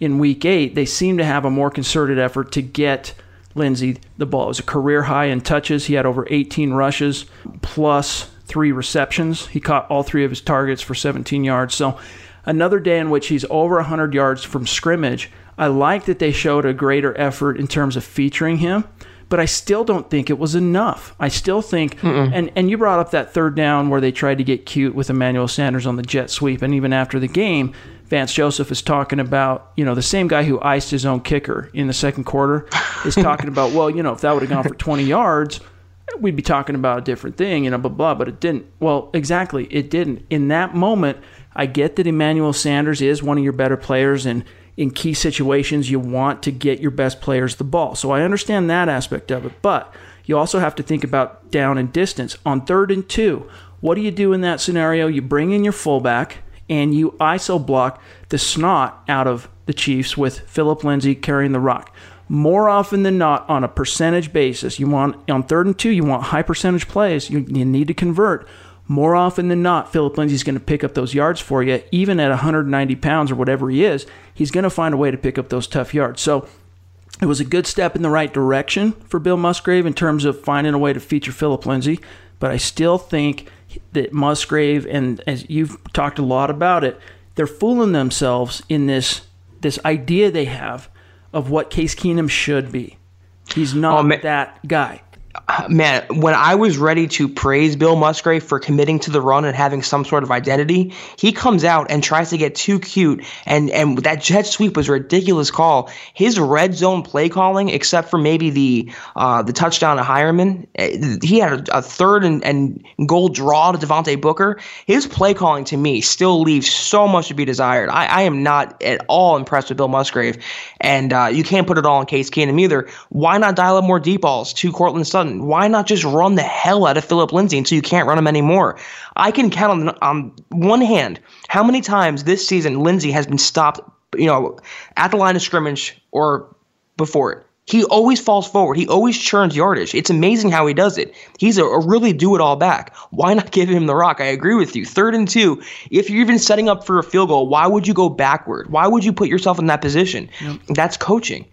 in Week 8, they seemed to have a more concerted effort to get Lindsay the ball. It was a career high in touches. He had over 18 rushes plus 3 receptions. He caught all 3 of his targets for 17 yards. So another day in which he's over 100 yards from scrimmage. I like that they showed a greater effort in terms of featuring him. But I still don't think it was enough. I still think, and you brought up that third down where they tried to get cute with Emmanuel Sanders on the jet sweep, and even after the game, Vance Joseph is talking about, the same guy who iced his own kicker in the second quarter is talking about, well, if that would have gone for 20 yards, we'd be talking about a different thing, blah, blah, but it didn't. Well, exactly, it didn't. In that moment, I get that Emmanuel Sanders is one of your better players, and in key situations, you want to get your best players the ball. So I understand that aspect of it, but you also have to think about down and distance. On 3rd and 2, what do you do in that scenario? You bring in your fullback, and you iso block the snot out of the Chiefs with Phillip Lindsay carrying the rock. More often than not, on a percentage basis, you want on 3rd and 2, you want high percentage plays. You need to convert. more often than not, Phillip Lindsay's going to pick up those yards for you. Even at 190 pounds or whatever he is, he's going to find a way to pick up those tough yards. So it was a good step in the right direction for Bill Musgrave in terms of finding a way to feature Phillip Lindsay. But I still think that Musgrave, and as you've talked a lot about it, they're fooling themselves in this idea they have of what Case Keenum should be. He's not that guy. Man, when I was ready to praise Bill Musgrave for committing to the run and having some sort of identity, he comes out and tries to get too cute, and that jet sweep was a ridiculous call. His red zone play calling, except for maybe the touchdown to Hireman, he had a third and goal draw to Devontae Booker. His play calling, to me, still leaves so much to be desired. I am not at all impressed with Bill Musgrave, and you can't put it all on Case Keenum either. Why not dial up more deep balls to Courtland Sutton? Why not just run the hell out of Phillip Lindsay until you can't run him anymore? I can count on one hand how many times this season Lindsay has been stopped, at the line of scrimmage or before it. He always falls forward. He always churns yardage. It's amazing how he does it. He's a really do-it-all back. Why not give him the rock? I agree with you. 3rd and 2, if you're even setting up for a field goal, why would you go backward? Why would you put yourself in that position? Yep. That's coaching.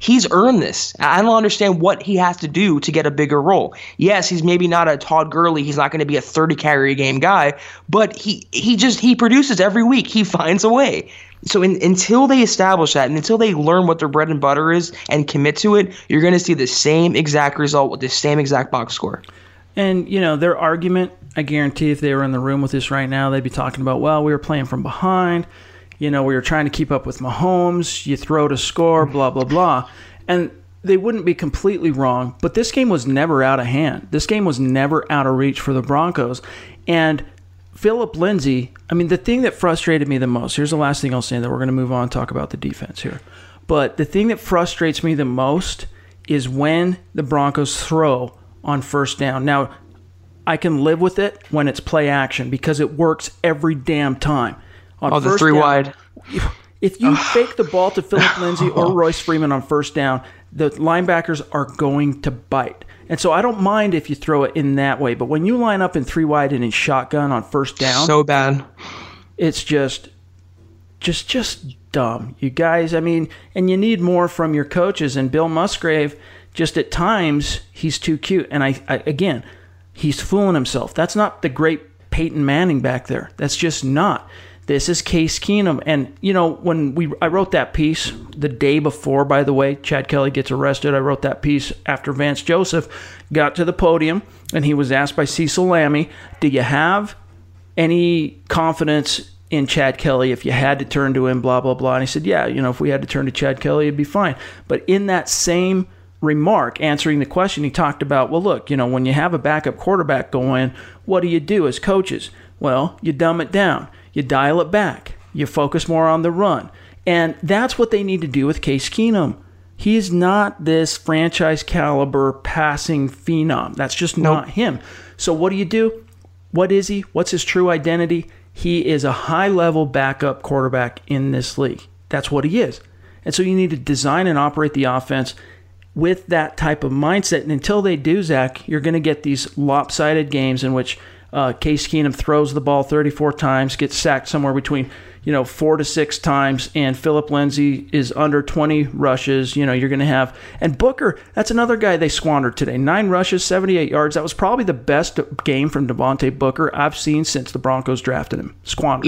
He's earned this. I don't understand what he has to do to get a bigger role. Yes, he's maybe not a Todd Gurley. He's not going to be a 30-carry game guy, but he produces every week. He finds a way. So until they establish that and until they learn what their bread and butter is and commit to it, you're going to see the same exact result with the same exact box score. And, their argument, I guarantee if they were in the room with us right now, they'd be talking about, well, we were playing from behind. We were trying to keep up with Mahomes. You throw to score, blah, blah, blah. And they wouldn't be completely wrong, but this game was never out of hand. This game was never out of reach for the Broncos. And Phillip Lindsay, the thing that frustrated me the most, here's the last thing I'll say, that we're going to move on and talk about the defense here. But the thing that frustrates me the most is when the Broncos throw on first down. Now, I can live with it when it's play action because it works every damn time. On the 3 down, wide. If you fake the ball to Phillip Lindsay or Royce Freeman on first down, the linebackers are going to bite. And so I don't mind if you throw it in that way. But when you line up in 3 wide and in shotgun on first down. So bad. It's just dumb. You guys, and you need more from your coaches. And Bill Musgrave, just at times, he's too cute. And I he's fooling himself. That's not the great Peyton Manning back there. That's just not. This is Case Keenum, and when I wrote that piece the day before, by the way, Chad Kelly gets arrested. I wrote that piece after Vance Joseph got to the podium, and he was asked by Cecil Lammy, do you have any confidence in Chad Kelly if you had to turn to him, blah, blah, blah? And he said, yeah, if we had to turn to Chad Kelly, it'd be fine. But in that same remark, answering the question, he talked about, well, look, when you have a backup quarterback go in, what do you do as coaches? Well, you dumb it down. You dial it back. You focus more on the run. And that's what they need to do with Case Keenum. He is not this franchise-caliber passing phenom. That's just not him. So what do you do? What is he? What's his true identity? He is a high-level backup quarterback in this league. That's what he is. And so you need to design and operate the offense with that type of mindset. And until they do, Zach, you're going to get these lopsided games in which Case Keenum throws the ball 34 times, gets sacked somewhere between 4 to 6 times, and Phillip Lindsay is under 20 rushes. You're going to have, and Booker, that's another guy they squandered today. 9 rushes, 78 yards. That was probably the best game from Devontae Booker I've seen since the Broncos drafted him. Squandered.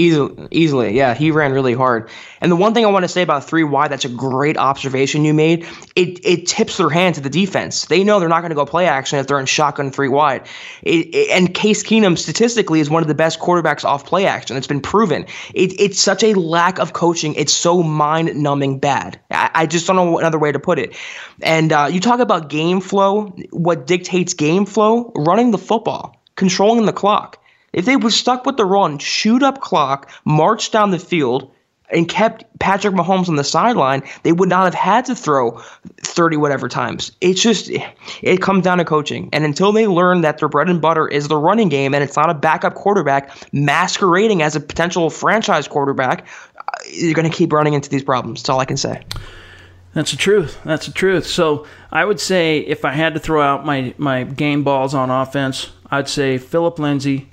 Easily, yeah. He ran really hard. And the one thing I want to say about 3 wide, that's a great observation you made. It tips their hand to the defense. They know they're not going to go play action if they're in shotgun 3 wide. And Case Keenum statistically is one of the best quarterbacks off play action. It's been proven. It's such a lack of coaching. It's so mind-numbing bad. I just don't know another way to put it. And you talk about game flow. What dictates game flow? Running the football, controlling the clock. If they were stuck with the run, shoot up clock, march down the field, and kept Patrick Mahomes on the sideline, they would not have had to throw 30-whatever times. It's just, it comes down to coaching. And until they learn that their bread and butter is the running game and it's not a backup quarterback masquerading as a potential franchise quarterback, you're going to keep running into these problems. That's all I can say. That's the truth. So I would say if I had to throw out my game balls on offense, I'd say Phillip Lindsay,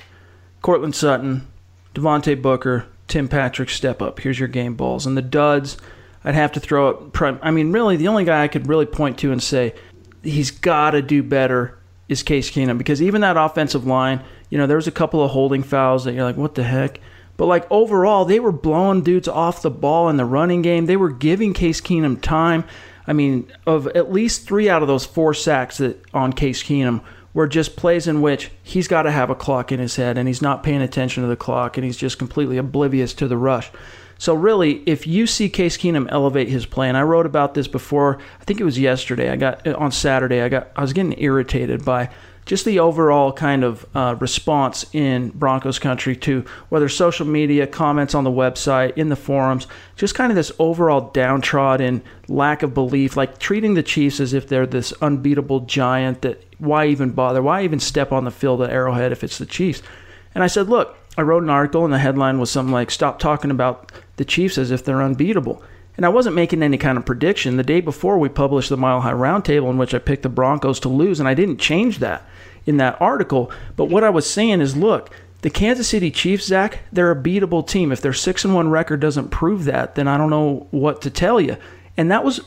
Courtland Sutton, Devontae Booker, Tim Patrick, step up. Here's your game balls. And the duds, I'd have to throw up. I mean, really, the only guy I could really point to and say he's got to do better is Case Keenum, because even that offensive line, you know, there was a couple of holding fouls that you're like, what the heck? But, like, overall, they were blowing dudes off the ball in the running game. They were giving Case Keenum time. I mean, of at least 3 out of those 4 sacks that on Case Keenum were just plays in which he's got to have a clock in his head, and he's not paying attention to the clock, and he's just completely oblivious to the rush. So, really, if you see Case Keenum elevate his play, and I wrote about this before, I think it was yesterday, I was getting irritated by just the overall kind of response in Broncos country to whether social media, comments on the website, in the forums, just kind of this overall downtrodden lack of belief, like treating the Chiefs as if they're this unbeatable giant that why even bother? Why even step on the field at Arrowhead if it's the Chiefs? And I said, look, I wrote an article and the headline was something like, stop talking about the Chiefs as if they're unbeatable. And I wasn't making any kind of prediction. The day before, we published the Mile High Roundtable in which I picked the Broncos to lose, and I didn't change that in that article. But what I was saying is, look, the Kansas City Chiefs, Zach, they're a beatable team. If their 6-1 record doesn't prove that, then I don't know what to tell you. And that was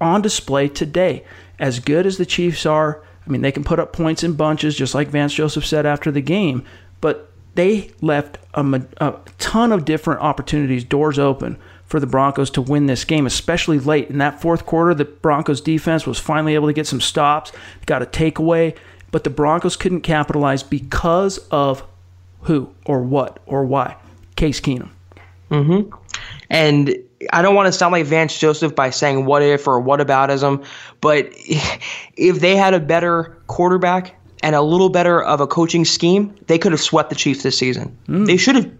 on display today. As good as the Chiefs are, I mean, they can put up points in bunches, just like Vance Joseph said after the game, but they left a ton of different opportunities, doors open, for the Broncos to win this game, especially late. In that fourth quarter, the Broncos defense was finally able to get some stops, got a takeaway, but the Broncos couldn't capitalize because of who or what or why? Case Keenum. Mm-hmm. And I don't want to sound like Vance Joseph by saying what if or what aboutism, but if they had a better quarterback and a little better of a coaching scheme, they could have swept the Chiefs this season. Mm.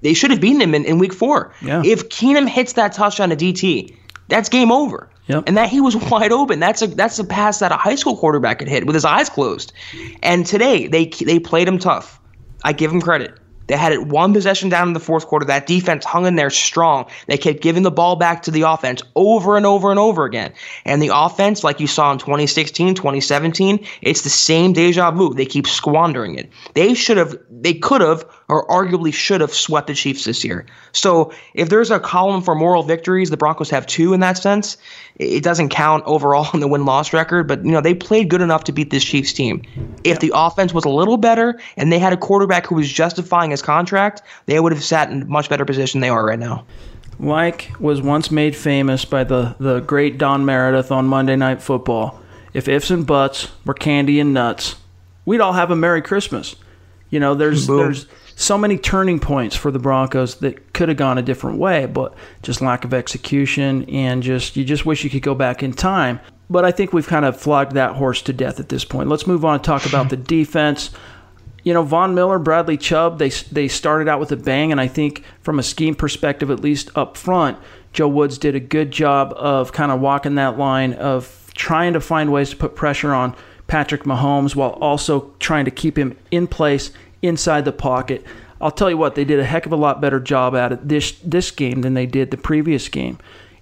They should have beaten them in week 4. Yeah. If Keenum hits that touchdown to DT, that's game over. Yep. And that he was wide open. That's a pass that a high school quarterback could hit with his eyes closed. And today they played him tough. I give him credit. They had it one possession down in the fourth quarter. That defense hung in there strong. They kept giving the ball back to the offense over and over and over again. And the offense, like you saw in 2016, 2017, it's the same deja vu. They keep squandering it. They could have, or arguably should have, swept the Chiefs this year. So if there's a column for moral victories, the Broncos have 2 in that sense. It doesn't count overall in the win-loss record, but you know they played good enough to beat this Chiefs team. If the offense was a little better and they had a quarterback who was justifying his contract, they would have sat in a much better position than they are right now. Like was once made famous by the great Don Meredith on Monday Night Football, if ifs and buts were candy and nuts, we'd all have a Merry Christmas. You know, there's so many turning points for the Broncos that could have gone a different way, but just lack of execution and you just wish you could go back in time. But I think we've kind of flogged that horse to death at this point. Let's move on and talk about the defense. You know, Von Miller, Bradley Chubb, they started out with a bang, and I think from a scheme perspective, at least up front, Joe Woods did a good job of kind of walking that line of trying to find ways to put pressure on Patrick Mahomes while also trying to keep him in place inside the pocket. I'll tell you what, they did a heck of a lot better job at it this game than they did the previous game.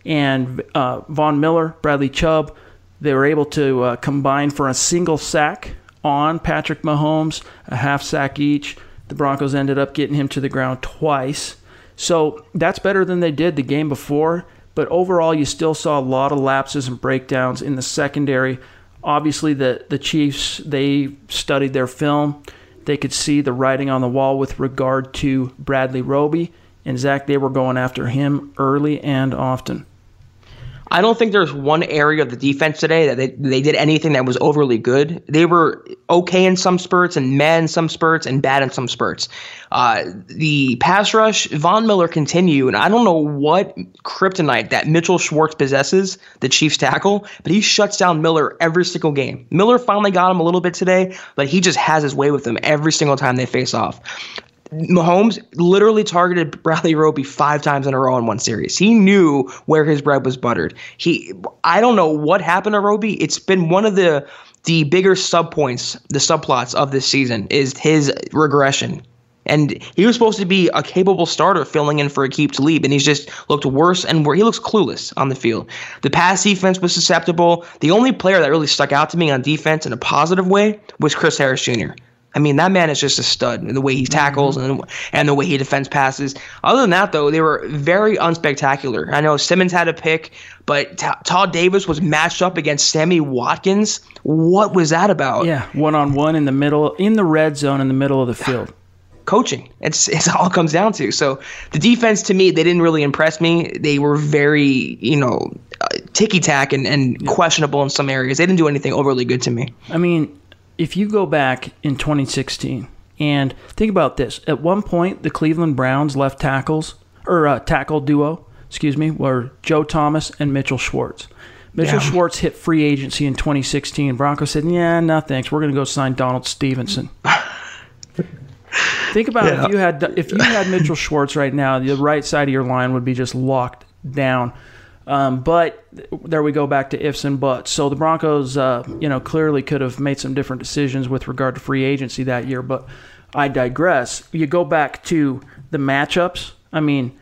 And Von Miller, Bradley Chubb, they were able to combine for a single sack on Patrick Mahomes, a half sack each. The Broncos ended up getting him to the ground twice. So that's better than they did the game before. But overall, you still saw a lot of lapses and breakdowns in the secondary. Obviously, the Chiefs, they studied their film. They could see the writing on the wall with regard to Bradley Roby. And, Zach, they were going after him early and often. I don't think there's one area of the defense today that they did anything that was overly good. They were okay in some spurts and mad in some spurts and bad in some spurts. The pass rush, Von Miller continue, and I don't know what kryptonite that Mitchell Schwartz possesses, the Chiefs tackle, but he shuts down Miller every single game. Miller finally got him a little bit today, but he just has his way with him every single time they face off. Mahomes literally targeted Bradley Roby 5 times in a row in one series. He knew where his bread was buttered. I don't know what happened to Roby. It's been one of the bigger subplots of this season is his regression. And he was supposed to be a capable starter filling in for Aqib Talib, and he's just looked worse and worse. He looks clueless on the field. The pass defense was susceptible. The only player that really stuck out to me on defense in a positive way was Chris Harris Jr. I mean, that man is just a stud in the way he tackles and the way he defends passes. Other than that, though, they were very unspectacular. I know Simmons had a pick, but Todd Davis was matched up against Sammy Watkins. What was that about? Yeah, one-on-one in the middle, in the red zone in the middle of the field. Coaching. It's all it comes down to. So the defense, to me, they didn't really impress me. They were very, ticky-tack and questionable in some areas. They didn't do anything overly good to me. I mean, if you go back in 2016 and think about this, at one point the Cleveland Browns left tackle duo, were Joe Thomas and Mitchell Schwartz. Schwartz hit free agency in 2016. Broncos said, "Yeah, no thanks. We're going to go sign Donald Stevenson." Think about if you had Mitchell Schwartz right now, the right side of your line would be just locked down. But there we go back to ifs and buts. So the Broncos, clearly could have made some different decisions with regard to free agency that year. But I digress. You go back to the matchups. I mean,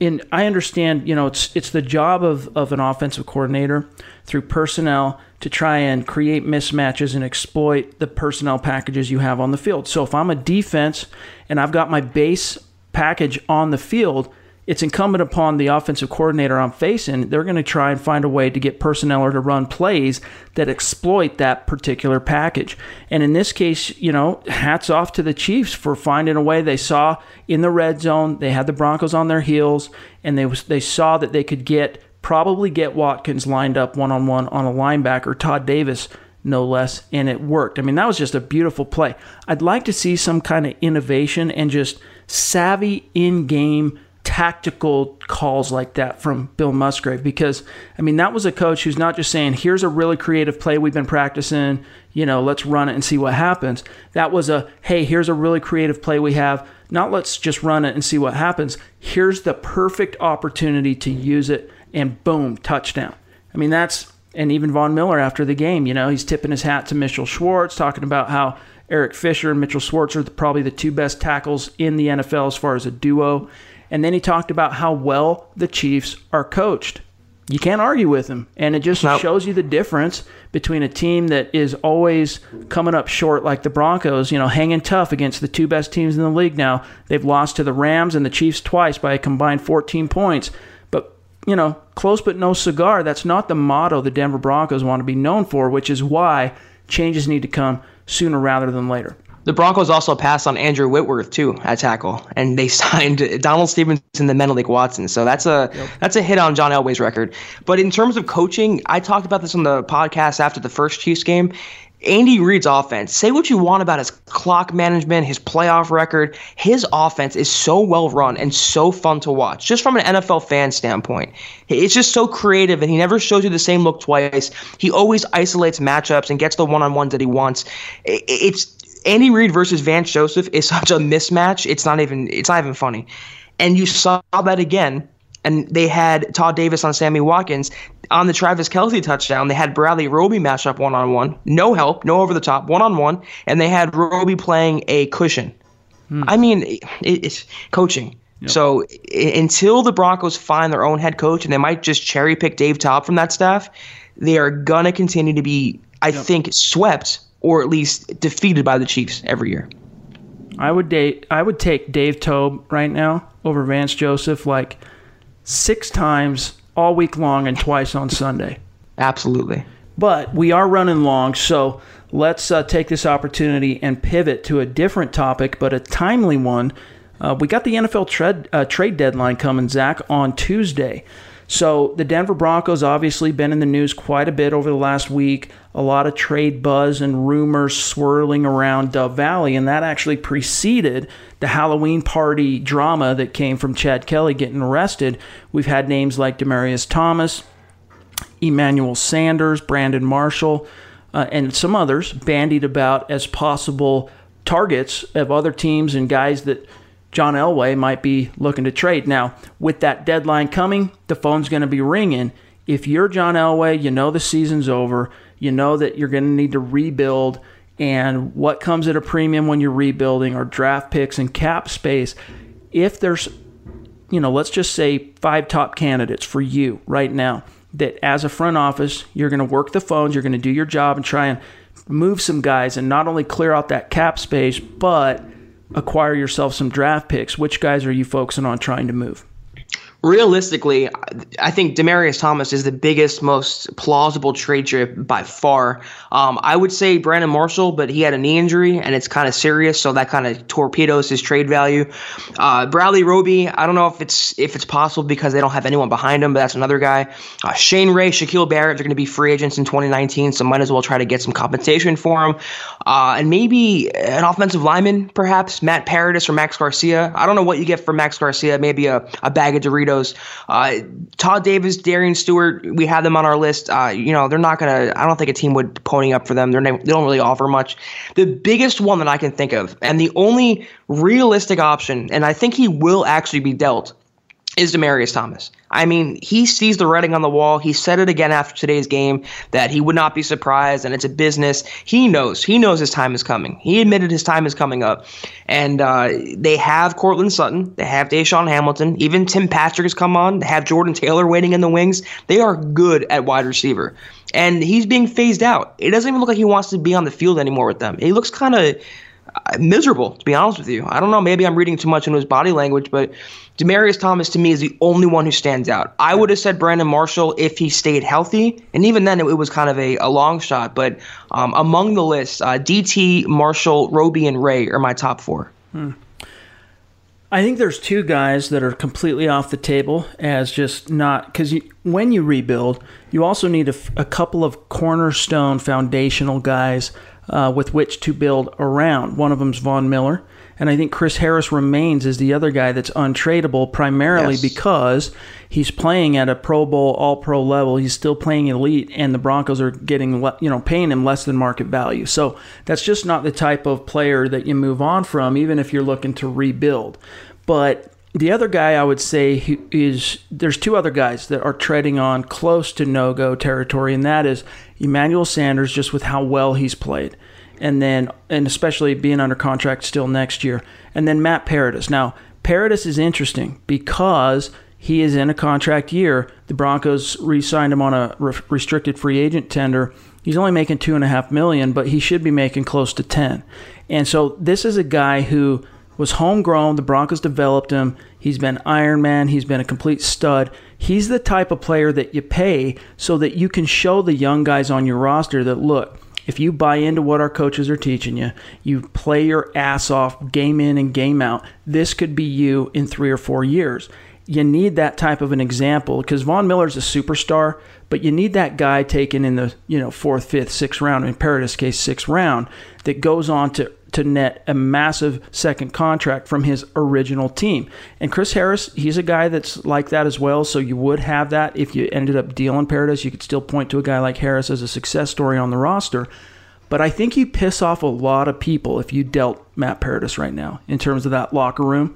I understand, it's the job of an offensive coordinator through personnel to try and create mismatches and exploit the personnel packages you have on the field. So if I'm a defense and I've got my base package on the field, it's incumbent upon the offensive coordinator I'm facing. They're going to try and find a way to get personnel or to run plays that exploit that particular package. And in this case, hats off to the Chiefs for finding a way. They saw in the red zone, they had the Broncos on their heels, and they saw that they could probably get Watkins lined up one-on-one on a linebacker, Todd Davis, no less, and it worked. I mean, that was just a beautiful play. I'd like to see some kind of innovation and just savvy in-game tactical calls like that from Bill Musgrave, because I mean that was a coach who's not just saying, here's a really creative play we've been practicing, let's run it and see what happens. That was a, hey, here's a really creative play we have, not let's just run it and see what happens. Here's the perfect opportunity to use it, and boom, touchdown. I mean, and even Von Miller after the game, he's tipping his hat to Mitchell Schwartz, talking about how Eric Fisher and Mitchell Schwartz are probably the two best tackles in the NFL as far as a duo. And then he talked about how well the Chiefs are coached. You can't argue with him. And it just shows you the difference between a team that is always coming up short like the Broncos, hanging tough against the two best teams in the league now. They've lost to the Rams and the Chiefs twice by a combined 14 points. But, close but no cigar, that's not the motto the Denver Broncos want to be known for, which is why changes need to come sooner rather than later. The Broncos also passed on Andrew Whitworth, too, at tackle, and they signed Donald Stevenson and Menelik Watson. So that's a hit on John Elway's record. But in terms of coaching, I talked about this on the podcast after the first Chiefs game. Andy Reid's offense, say what you want about his clock management, his playoff record, his offense is so well run and so fun to watch, just from an NFL fan standpoint. It's just so creative, and he never shows you the same look twice. He always isolates matchups and gets the one-on-ones that he wants. It's Andy Reid versus Vance Joseph is such a mismatch. It's not even funny. And you saw that again. And they had Todd Davis on Sammy Watkins. On the Travis Kelce touchdown, they had Bradley Roby match up one-on-one. No help, no over-the-top, one-on-one. And they had Roby playing a cushion. I mean, it's coaching. Yep. So until the Broncos find their own head coach, and they might just cherry-pick Dave Topp from that staff, they are going to continue to be, I think, swept or at least defeated by the Chiefs every year. I would take Dave Tobe right now over Vance Joseph like 6 times all week long and twice on Sunday. Absolutely. But we are running long, so let's take this opportunity and pivot to a different topic, but a timely one. We got the NFL trade deadline coming, Zach, on Tuesday. So the Denver Broncos obviously been in the news quite a bit over the last week. A lot of trade buzz and rumors swirling around Dove Valley, and that actually preceded the Halloween party drama that came from Chad Kelly getting arrested. We've had names like Demaryius Thomas, Emmanuel Sanders, Brandon Marshall, and some others bandied about as possible targets of other teams and guys that John Elway might be looking to trade. Now, with that deadline coming, the phone's going to be ringing. If you're John Elway, the season's over. You know that you're going to need to rebuild. And what comes at a premium when you're rebuilding are draft picks and cap space. If there's, let's just say 5 top candidates for you right now, that as a front office, you're going to work the phones, you're going to do your job and try and move some guys and not only clear out that cap space, but acquire yourself some draft picks. Which guys are you focusing on trying to move? Realistically, I think Demaryius Thomas is the biggest, most plausible trade chip by far. I would say Brandon Marshall, but he had a knee injury, and it's kind of serious, so that kind of torpedoes his trade value. Bradley Roby, I don't know if it's possible because they don't have anyone behind him, but that's another guy. Shane Ray, Shaquille Barrett, they're going to be free agents in 2019, so might as well try to get some compensation for him. And maybe an offensive lineman, perhaps, Matt Paradis or Max Garcia. I don't know what you get for Max Garcia, maybe a bag of Doritos. Todd Davis, Darian Stewart, we have them on our list. They're not going to – I don't think a team would pony up for them. They don't really offer much. The biggest one that I can think of, and the only realistic option, and I think he will actually be dealt, is Demaryius Thomas. I mean, he sees the writing on the wall. He said it again after today's game that he would not be surprised, and it's a business. He knows. He knows his time is coming. He admitted his time is coming up. And they have Courtland Sutton. They have Deshaun Hamilton. Even Tim Patrick has come on. They have Jordan Taylor waiting in the wings. They are good at wide receiver. And he's being phased out. It doesn't even look like he wants to be on the field anymore with them. He looks kind of miserable, to be honest with you. I don't know. Maybe I'm reading too much into his body language, but Demaryius Thomas, to me, is the only one who stands out. I would have said Brandon Marshall if he stayed healthy, and even then it was kind of a long shot. But among the list, DT, Marshall, Roby, and Ray are my top four. I think there's two guys that are completely off the table as just not – because when you rebuild, you also need a couple of cornerstone foundational guys with which to build around. One of them's Von Miller, and I think Chris Harris remains as the other guy that's untradeable, primarily because he's playing at a Pro Bowl, All-Pro level. He's still playing elite, and the Broncos are getting paying him less than market value. So that's just not the type of player that you move on from, even if you're looking to rebuild. But the other guy I would say is there's two other guys that are treading on close to no-go territory, and that is Emmanuel Sanders, just with how well he's played, and especially being under contract still next year, and then Matt Paradis. Now, Paradis is interesting because he is in a contract year. The Broncos re-signed him on a restricted free agent tender. He's only making $2.5 million, but he should be making close to 10. And so this is a guy who was homegrown. The Broncos developed him. He's been Iron Man. He's been a complete stud. He's the type of player that you pay so that you can show the young guys on your roster that, look, if you buy into what our coaches are teaching you, you play your ass off game in and game out, this could be you in 3 or 4 years. You need that type of an example because Von Miller's a superstar, but you need that guy taken in the 4th, 5th, 6th round, in Paradis' case 6th round, that goes on to net a massive second contract from his original team. And Chris Harris, he's a guy that's like that as well, so you would have that if you ended up dealing Paradis. You could still point to a guy like Harris as a success story on the roster. But I think you piss off a lot of people if you dealt Matt Paradis right now in terms of that locker room.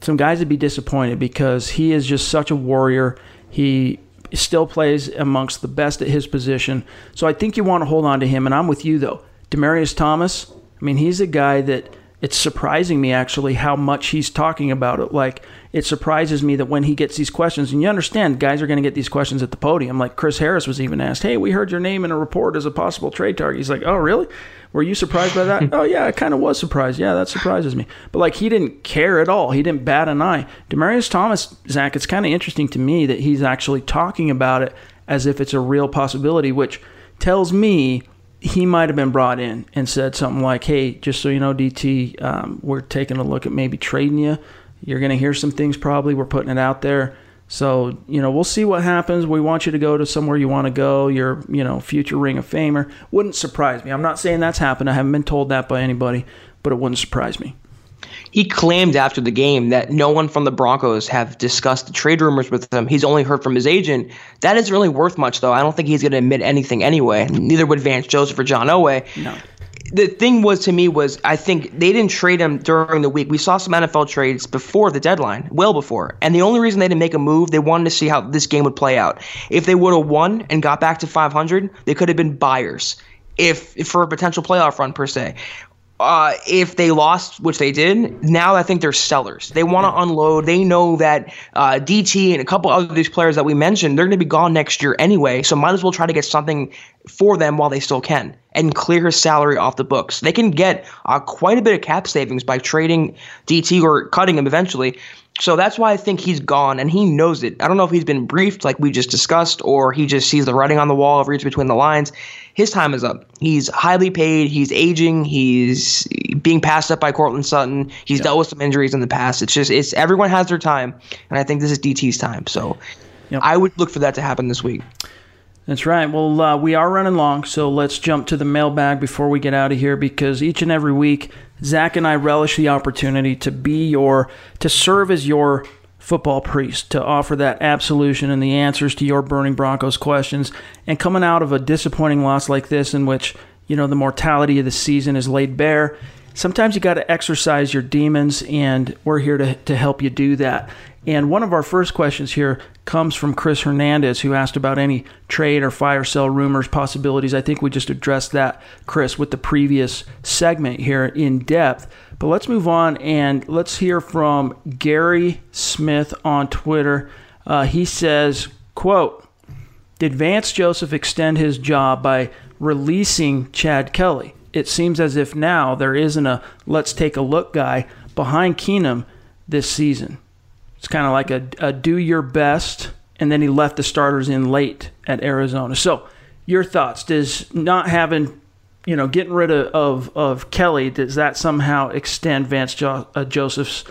Some guys would be disappointed because he is just such a warrior. He still plays amongst the best at his position. So I think you want to hold on to him, and I'm with you, though. Demaryius Thomas, I mean, he's a guy that it's surprising me, actually, how much he's talking about it. Like, it surprises me that when he gets these questions, and you understand guys are going to get these questions at the podium. Like, Chris Harris was even asked, hey, we heard your name in a report as a possible trade target. He's like, oh, really? Were you surprised by that? Oh, yeah, I kind of was surprised. Yeah, that surprises me. But, like, he didn't care at all. He didn't bat an eye. Demaryius Thomas, Zach, it's kind of interesting to me that he's actually talking about it as if it's a real possibility, which tells me he might have been brought in and said something like, hey, just so you know, DT, we're taking a look at maybe trading you. You're going to hear some things probably. We're putting it out there. So, we'll see what happens. We want you to go to somewhere you want to go. You're, future Ring of Famer. Wouldn't surprise me. I'm not saying that's happened. I haven't been told that by anybody, but it wouldn't surprise me. He claimed after the game that no one from the Broncos have discussed the trade rumors with him. He's only heard from his agent. That isn't really worth much, though. I don't think he's going to admit anything anyway. Neither would Vance Joseph or John Elway. No. The thing was, to me, was I think they didn't trade him during the week. We saw some NFL trades before the deadline, well before. And the only reason they didn't make a move, they wanted to see how this game would play out. If they would have won and got back to .500, they could have been buyers if for a potential playoff run, per se. If they lost, which they did, now I think they're sellers. They want to unload. They know that DT and a couple other of these players that we mentioned, they're going to be gone next year anyway, so might as well try to get something for them while they still can and clear his salary off the books. They can get quite a bit of cap savings by trading DT or cutting him eventually. So that's why I think he's gone, and he knows it. I don't know if he's been briefed like we just discussed, or he just sees the writing on the wall, reads between the lines. His time is up. He's highly paid. He's aging. He's being passed up by Courtland Sutton. He's dealt with some injuries in the past. It's just everyone has their time, and I think this is DT's time. So I would look for that to happen this week. That's right. Well, we are running long, so let's jump to the mailbag before we get out of here, because each and every week, Zach and I relish the opportunity to serve as your football priest, to offer that absolution and the answers to your burning Broncos questions. And coming out of a disappointing loss like this, in which, the mortality of the season is laid bare, sometimes you got to exercise your demons, and we're here to help you do that. And one of our first questions here comes from Chris Hernandez, who asked about any trade or fire sale rumors, possibilities. I think we just addressed that, Chris, with the previous segment here in depth. But let's move on, and let's hear from Gary Smith on Twitter. He says, quote, "Did Vance Joseph extend his job by releasing Chad Kelly? It seems as if now there isn't a let's take a look guy behind Keenum this season. It's kind of like a do your best, and then he left the starters in late at Arizona." So your thoughts, does not having, getting rid of Kelly, does that somehow extend Vance Joseph's,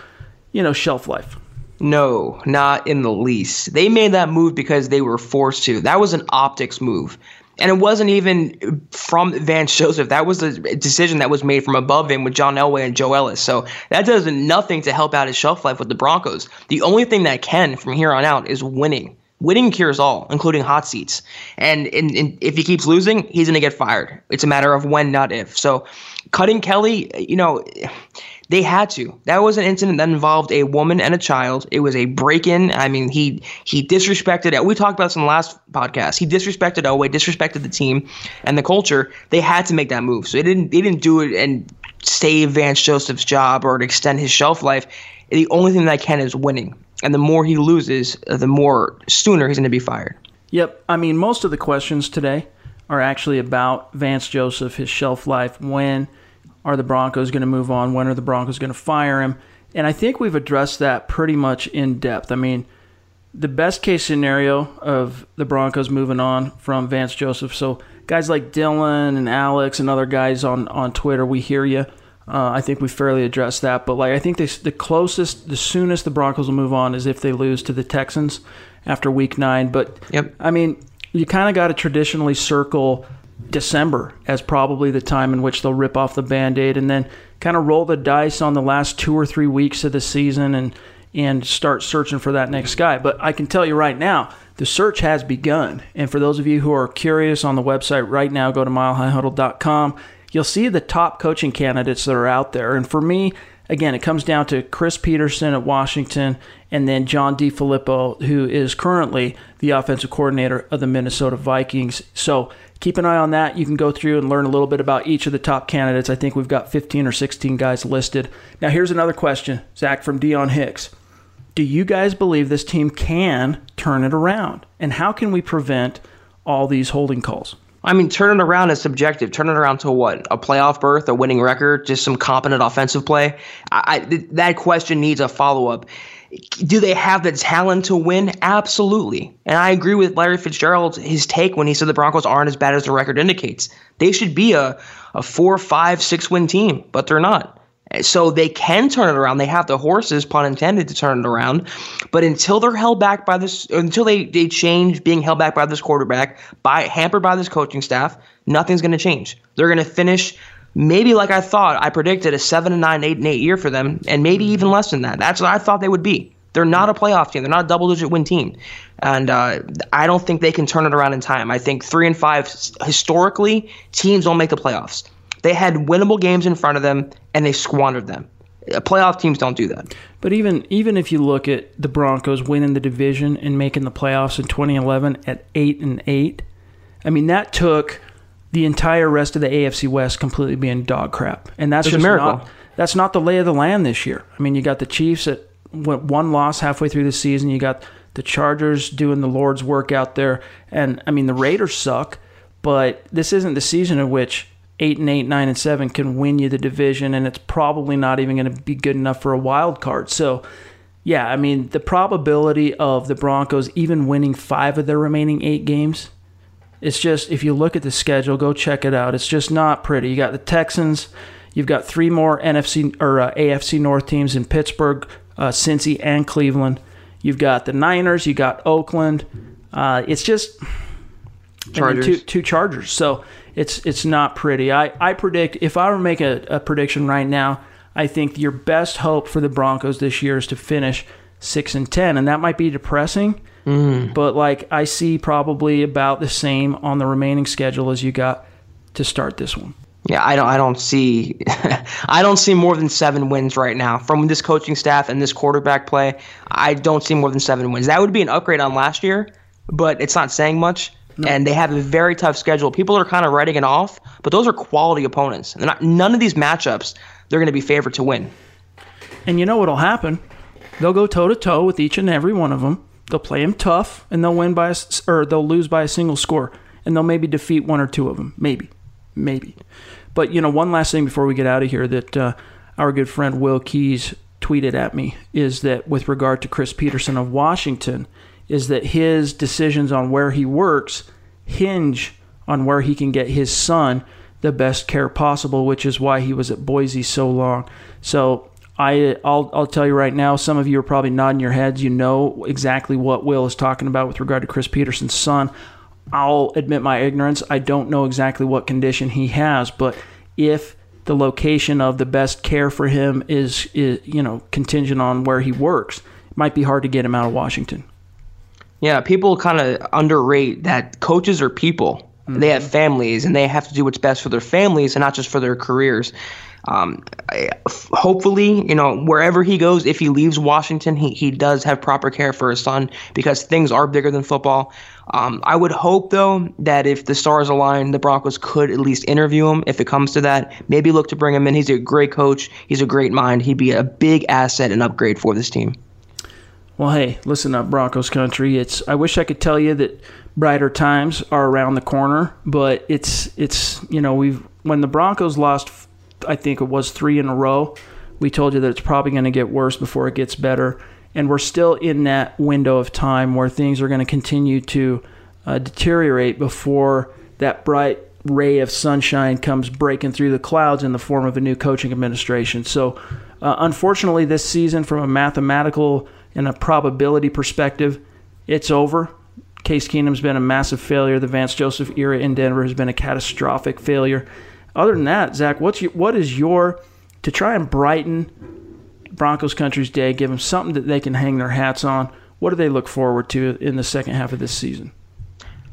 shelf life? No, not in the least. They made that move because they were forced to. That was an optics move. And it wasn't even from Vance Joseph. That was a decision that was made from above him with John Elway and Joe Ellis. So that does nothing to help out his shelf life with the Broncos. The only thing that can from here on out is winning. Winning cures all, including hot seats. And if he keeps losing, he's going to get fired. It's a matter of when, not if. So cutting Kelly, they had to. That was an incident that involved a woman and a child. It was a break-in. I mean, he disrespected it. We talked about this in the last podcast. He disrespected Elway, disrespected the team and the culture. They had to make that move. So they didn't do it and save Vance Joseph's job or extend his shelf life. The only thing that can is winning. And the more he loses, the more sooner he's going to be fired. Yep. I mean, most of the questions today are actually about Vance Joseph, his shelf life. When are the Broncos going to move on? When are the Broncos going to fire him? And I think we've addressed that pretty much in depth. I mean, the best case scenario of the Broncos moving on from Vance Joseph. So guys like Dylan and Alex and other guys on Twitter, we hear you. I think we fairly addressed that. But I think the soonest the Broncos will move on is if they lose to the Texans after Week 9. But, I mean, you kind of got to traditionally circle December as probably the time in which they'll rip off the Band-Aid, and then kind of roll the dice on the last 2 or 3 weeks of the season and start searching for that next guy. But I can tell you right now, the search has begun. And for those of you who are curious, on the website right now, go to milehighhuddle.com. You'll see the top coaching candidates that are out there. And for me, again, it comes down to Chris Petersen at Washington and then John DeFilippo, who is currently the offensive coordinator of the Minnesota Vikings. So keep an eye on that. You can go through and learn a little bit about each of the top candidates. I think we've got 15 or 16 guys listed. Now, here's another question, Zach, from Dion Hicks. Do you guys believe this team can turn it around? And how can we prevent all these holding calls? I mean, turn it around is subjective. Turn it around to what? A playoff berth, a winning record, just some competent offensive play? That question needs a follow-up. Do they have the talent to win? Absolutely. And I agree with Larry Fitzgerald, his take when he said the Broncos aren't as bad as the record indicates. They should be a 4-5-6-win team, but they're not. So they can turn it around. They have the horses, pun intended, to turn it around. But until they're held back by this, until they change being held back by this quarterback, hampered by this coaching staff, nothing's going to change. They're going to finish maybe like I thought. I predicted a 7-9, 8-8 year for them, and maybe even less than that. That's what I thought they would be. They're not a playoff team. They're not a double-digit win team. And I don't think they can turn it around in time. I think 3-5, historically, teams don't make the playoffs. They had winnable games in front of them, and they squandered them. Playoff teams don't do that. But even if you look at the Broncos winning the division and making the playoffs in 2011 at 8-8, I mean, that took the entire rest of the AFC West completely being dog crap. And that's just a miracle. That's not the lay of the land this year. I mean, you got the Chiefs at one loss halfway through the season. You got the Chargers doing the Lord's work out there. And, I mean, the Raiders suck, but this isn't the season in which 8-8, 9-7 can win you the division, and it's probably not even going to be good enough for a wild card. So, yeah, I mean, the probability of the Broncos even winning 5 of their remaining 8 games, it's just, if you look at the schedule, go check it out. It's just not pretty. You got the Texans. You've got 3 more NFC or AFC North teams in Pittsburgh, Cincy, and Cleveland. You've got the Niners. You got Oakland. It's just Chargers. Two Chargers. So it's not pretty. I predict, if I were to make a prediction right now, I think your best hope for the Broncos this year is to finish 6-10, and that might be depressing. But like, I see probably about the same on the remaining schedule as you got to start this one. Yeah, I don't see I don't see more than 7 wins right now from this coaching staff and this quarterback play. I don't see more than 7 wins. That would be an upgrade on last year, but it's not saying much. No. And they have a very tough schedule. People are kind of writing it off, but those are quality opponents. They're not, none of these matchups they're going to be favored to win. And you know what'll happen? They'll go toe to toe with each and every one of them. They'll play them tough, and they'll win by they'll lose by a single score, and they'll maybe defeat one or two of them, maybe. But, you know, one last thing before we get out of here that our good friend Will Keys tweeted at me is that with regard to Chris Petersen of Washington, is that his decisions on where he works hinge on where he can get his son the best care possible, which is why he was at Boise so long. So I'll tell you right now, some of you are probably nodding your heads. You know exactly what Will is talking about with regard to Chris Petersen's son. I'll admit my ignorance. I don't know exactly what condition he has, but if the location of the best care for him is you know, contingent on where he works, it might be hard to get him out of Washington. Yeah, people kind of underrate that coaches are people. Mm-hmm. They have families, and they have to do what's best for their families and not just for their careers. Hopefully, you know, wherever he goes, if he leaves Washington, he does have proper care for his son, because things are bigger than football. I would hope, though, that if the stars align, the Broncos could at least interview him if it comes to that. Maybe look to bring him in. He's a great coach. He's a great mind. He'd be a big asset and upgrade for this team. Well, hey, listen up, Broncos country. I wish I could tell you that brighter times are around the corner, but it's you know, when the Broncos lost, I think it was 3 in a row, we told you that it's probably going to get worse before it gets better, and we're still in that window of time where things are going to continue to deteriorate before that bright ray of sunshine comes breaking through the clouds in the form of a new coaching administration. So, unfortunately, this season, from a mathematical and a probability perspective, it's over. Case Keenum's been a massive failure. The Vance Joseph era in Denver has been a catastrophic failure. Other than that, Zach, what is your to try and brighten Broncos country's day, give them something that they can hang their hats on? What do they look forward to in the second half of this season?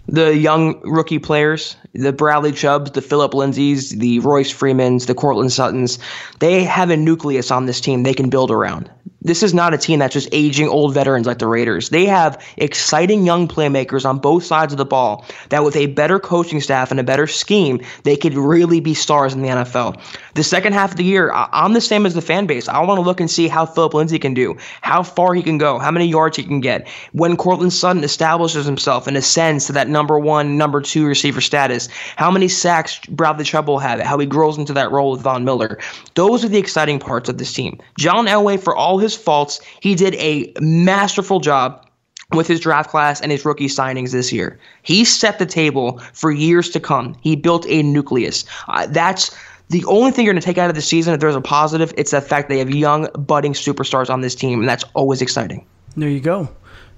The young rookie players, the Bradley Chubbs, the Phillip Lindsays, the Royce Freemans, the Courtland Suttons, they have a nucleus on this team they can build around. This is not a team that's just aging old veterans like the Raiders. They have exciting young playmakers on both sides of the ball that with a better coaching staff and a better scheme, they could really be stars in the NFL. The second half of the year, I'm the same as the fan base. I want to look and see how Phillip Lindsay can do, how far he can go, how many yards he can get. When Courtland Sutton establishes himself and ascends to that number 1, number 2 receiver status, how many sacks Bradley Chubb will have, how he grows into that role with Von Miller. Those are the exciting parts of this team. John Elway, for all his faults, he did a masterful job with his draft class and his rookie signings this year. He set the table for years to come. He built a nucleus. That's the only thing you're going to take out of the season. If there's a positive, it's the fact they have young, budding superstars on this team, and that's always exciting. There you go.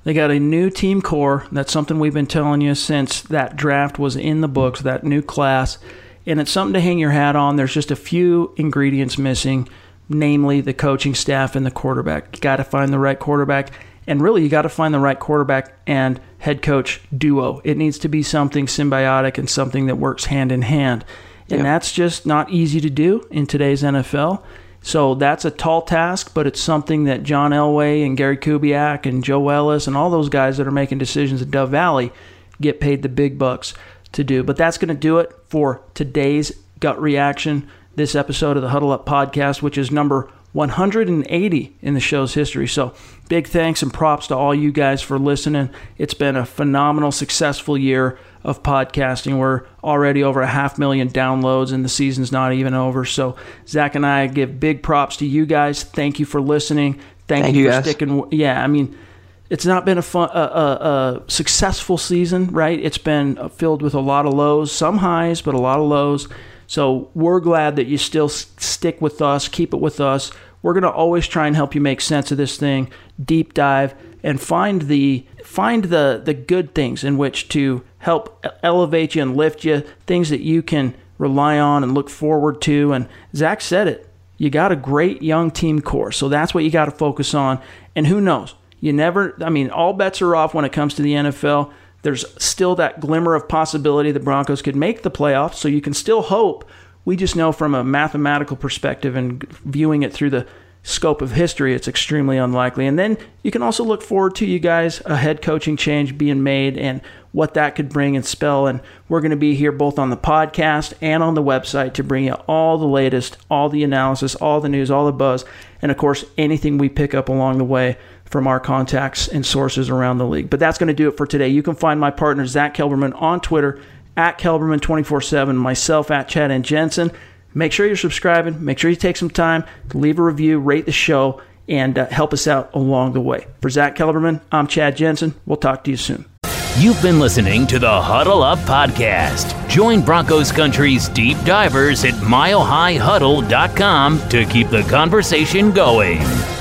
They got a new team core. That's something we've been telling you since that draft was in the books, that new class, and it's something to hang your hat on. There's just a few ingredients missing, namely the coaching staff and the quarterback. You got to find the right quarterback, and really you got to find the right quarterback and head coach duo. It needs to be something symbiotic and something that works hand in hand, and that's just not easy to do in today's NFL. So that's a tall task, but it's something that John Elway and Gary Kubiak and Joe Ellis and all those guys that are making decisions at Dove Valley get paid the big bucks to do. But that's going to do it for today's gut reaction, this episode of the Huddle Up Podcast, which is number 180 in the show's history. So big thanks and props to all you guys for listening. It's been a phenomenal, successful year of podcasting. We're already over 500,000 downloads and the season's not even over. So Zach and I give big props to you guys. Thank you for listening. Thank you for sticking. Yeah, I mean, it's not been a successful season, right? It's been filled with a lot of lows, some highs, but a lot of lows. So we're glad that you still stick with us, keep it with us. We're going to always try and help you make sense of this thing, deep dive, and find the good things in which to help elevate you and lift you, things that you can rely on and look forward to. And Zach said it, you got a great young team core, so that's what you got to focus on. And who knows? All bets are off when it comes to the NFL. There's still that glimmer of possibility the Broncos could make the playoffs, so you can still hope. We just know from a mathematical perspective and viewing it through the scope of history, it's extremely unlikely. And then you can also look forward to, you guys, a head coaching change being made and what that could bring and spell. And we're going to be here both on the podcast and on the website to bring you all the latest, all the analysis, all the news, all the buzz, and, of course, anything we pick up along the way from our contacts and sources around the league. But that's going to do it for today. You can find my partner, Zach Kelberman, on Twitter, at Kelberman247, myself, at Chad and Jensen. Make sure you're subscribing. Make sure you take some time to leave a review, rate the show, and help us out along the way. For Zach Kelberman, I'm Chad Jensen. We'll talk to you soon. You've been listening to the Huddle Up Podcast. Join Broncos Country's deep divers at milehighhuddle.com to keep the conversation going.